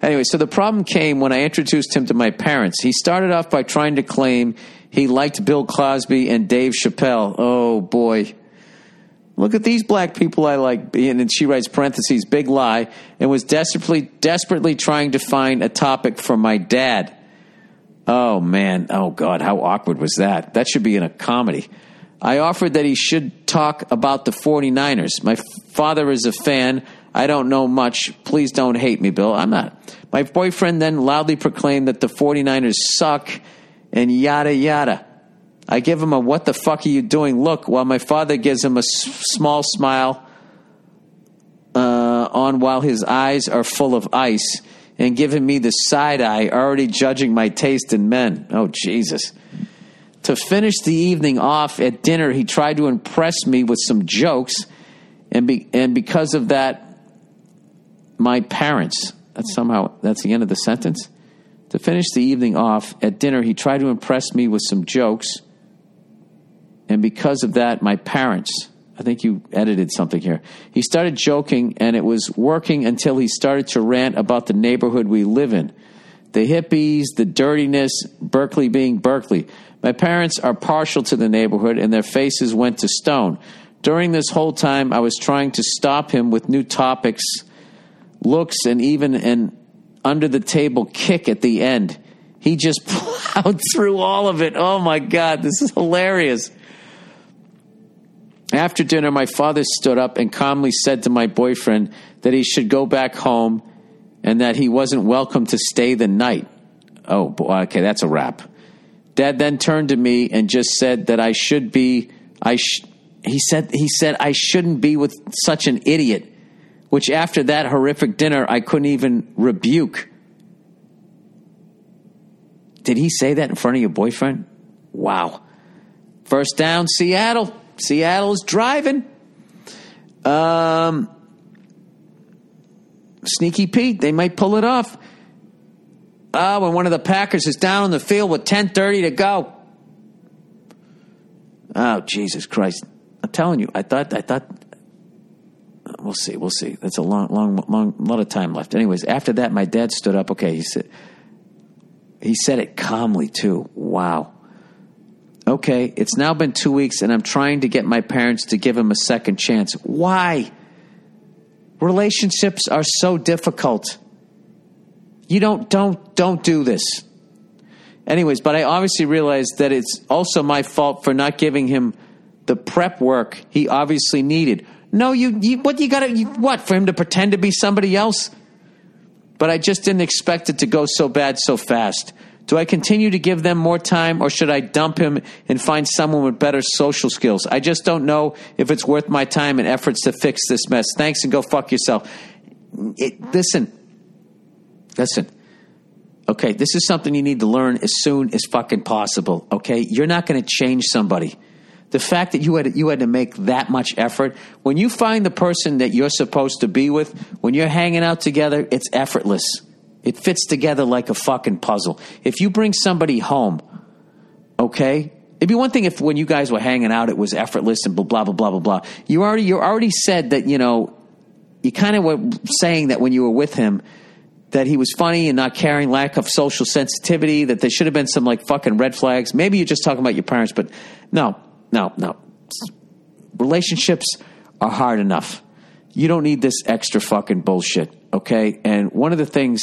Anyway, so the problem came when I introduced him to my parents. He started off by trying to claim he liked Bill Cosby and Dave Chappelle. Oh, boy. Look at these black people I like. And then she writes parentheses, big lie, and was desperately trying to find a topic for my dad. Oh, man. Oh, God. How awkward was that? That should be in a comedy. I offered that he should talk about the 49ers. My father is a fan. I don't know much. Please don't hate me, Bill. I'm not. My boyfriend then loudly proclaimed that the 49ers suck and yada, yada. I give him a what the fuck are you doing look while my father gives him a small smile on while his eyes are full of ice and giving me the side eye, already judging my taste in men. Oh, Jesus. To finish the evening off at dinner, he tried to impress me with some jokes, and because of that, my parents. That's the end of the sentence. To finish the evening off at dinner, he tried to impress me with some jokes. And because of that, my parents, I think you edited something here. He started joking, and it was working until he started to rant about the neighborhood we live in. The hippies, the dirtiness, Berkeley being Berkeley. My parents are partial to the neighborhood, and their faces went to stone. During this whole time, I was trying to stop him with new topics, looks, and even an under-the-table kick at the end. He just plowed through all of it. Oh, my God, this is hilarious. After dinner, my father stood up and calmly said to my boyfriend that he should go back home and that he wasn't welcome to stay the night. Oh, boy, okay, that's a wrap. Dad then turned to me and just said that I should be, he said I shouldn't be with such an idiot, which after that horrific dinner, I couldn't even rebuke. Did he say that in front of your boyfriend? Wow. First down, Seattle. Seattle's driving. Sneaky Pete, they might pull it off. When one of the Packers is down on the field with 10:30 to go. Oh, Jesus Christ. I'm telling you, I thought we'll see. That's a long lot of time left. Anyways, after that, my dad stood up. Okay, he said it calmly too. Wow. Okay, it's now been 2 weeks, and I'm trying to get my parents to give him a second chance. Why? Relationships are so difficult. You don't do this. Anyways, but I obviously realized that it's also my fault for not giving him the prep work he obviously needed. No, what for him to pretend to be somebody else? But I just didn't expect it to go so bad so fast. Do I continue to give them more time, or should I dump him and find someone with better social skills? I just don't know if it's worth my time and efforts to fix this mess. Thanks, and go fuck yourself. Listen. Okay, this is something you need to learn as soon as fucking possible, okay? You're not going to change somebody. The fact that you had to make that much effort, when you find the person that you're supposed to be with, when you're hanging out together, it's effortless. It fits together like a fucking puzzle. If you bring somebody home, okay? It'd be one thing if when you guys were hanging out, it was effortless and blah, blah, blah, blah, blah. You already said that, you know, you kind of were saying that when you were with him, that he was funny and not caring, lack of social sensitivity, that there should have been some, like, fucking red flags. Maybe you're just talking about your parents, but no. Relationships are hard enough. You don't need this extra fucking bullshit, okay? And one of the things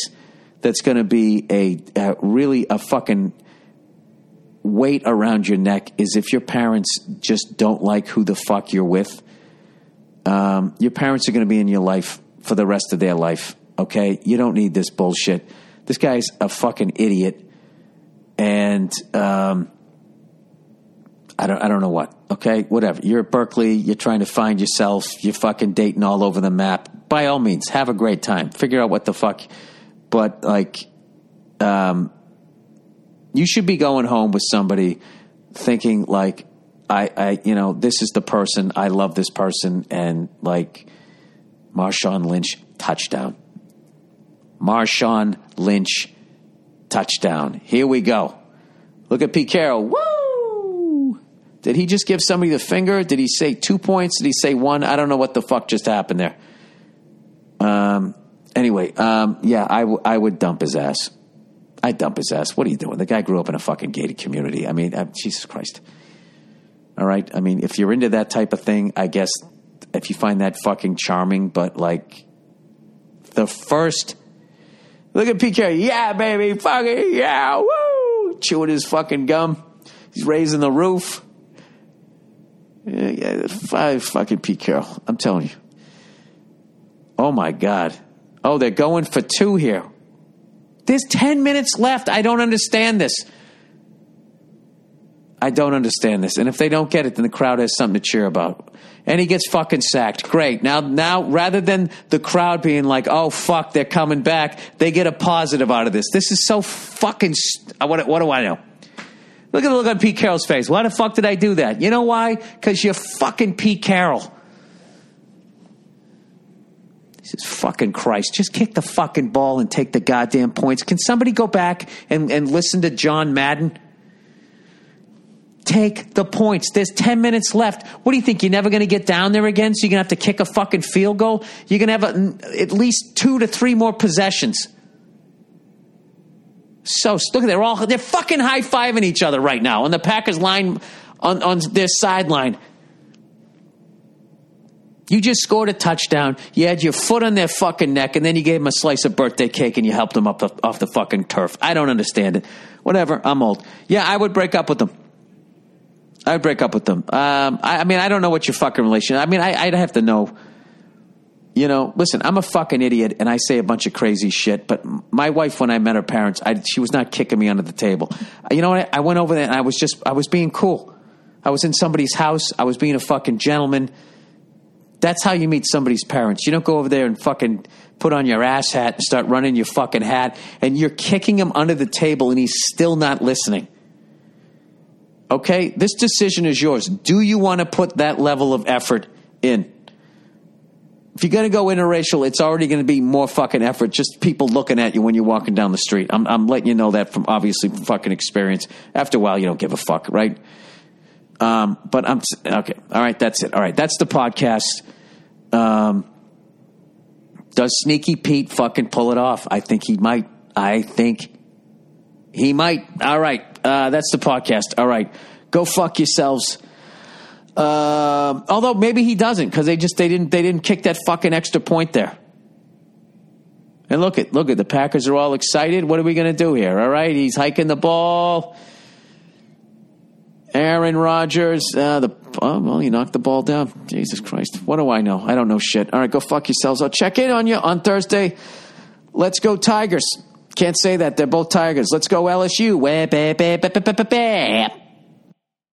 that's going to be a really fucking weight around your neck is if your parents just don't like who the fuck you're with. Your parents are going to be in your life for the rest of their life. Okay, you don't need this bullshit. This guy's a fucking idiot, and I don't know what. Okay, whatever. You're at Berkeley. You're trying to find yourself. You're fucking dating all over the map. By all means, have a great time. Figure out what the fuck. But you should be going home with somebody thinking like, I this is the person. I love this person, and like Marshawn Lynch. Touchdown. Marshawn Lynch, touchdown. Here we go. Look at Pete Carroll. Woo! Did he just give somebody the finger? Did he say 2 points? Did he say one? I don't know what the fuck just happened there. I would dump his ass. I'd dump his ass. What are you doing? The guy grew up in a fucking gated community. I mean, Jesus Christ. All right? I mean, if you're into that type of thing, I guess if you find that fucking charming, but like... The first, look at Pete Carroll. Yeah, baby, fucking yeah, woo! Chewing his fucking gum. He's raising the roof. Yeah, five fucking Pete Carroll. I'm telling you. Oh my God. Oh, they're going for two here. There's 10 minutes left. I don't understand this. And if they don't get it, then the crowd has something to cheer about. And he gets fucking sacked. Great. Now, rather than the crowd being like, oh, fuck, they're coming back, they get a positive out of this. This is so fucking... What do I know? Look at the look on Pete Carroll's face. Why the fuck did I do that? You know why? Because you're fucking Pete Carroll. This is fucking Christ. Just kick the fucking ball and take the goddamn points. Can somebody go back and listen to John Madden? Take the points. There's 10 minutes left. What do you think? You're never going to get down there again, so you're going to have to kick a fucking field goal? You're going to have at least 2 to 3 more possessions. So, look, they're fucking high-fiving each other right now on the Packers line, on their sideline. You just scored a touchdown. You had your foot on their fucking neck, and then you gave them a slice of birthday cake, and you helped them up off the fucking turf. I don't understand it. Whatever, I'm old. Yeah, I would break up with them. I don't know what your fucking relation. I mean, I'd have to know. You know, listen, I'm a fucking idiot, and I say a bunch of crazy shit. But my wife, when I met her parents, she was not kicking me under the table. You know what? I went over there, and I was being cool. I was in somebody's house. I was being a fucking gentleman. That's how you meet somebody's parents. You don't go over there and fucking put on your ass hat and start running your fucking hat, and you're kicking him under the table, and he's still not listening. Okay, this decision is yours. Do you want to put that level of effort in? If you're going to go interracial, it's already going to be more fucking effort. Just people looking at you when you're walking down the street. I'm letting you know that from obviously fucking experience. After a while, you don't give a fuck, right? But I'm okay. All right, that's it. All right, that's the podcast. Does Sneaky Pete fucking pull it off? I think he might. All right. That's the podcast. All right. Go fuck yourselves. Although maybe he doesn't, because they didn't kick that fucking extra point there. And look at the Packers are all excited. What are we going to do here? All right, he's hiking the ball. Aaron Rodgers, well, he knocked the ball down. Jesus Christ, what do I know? I don't know shit. All right, go fuck yourselves. I'll check in on you on Thursday. Let's go Tigers. Can't say that. They're both Tigers. Let's go LSU.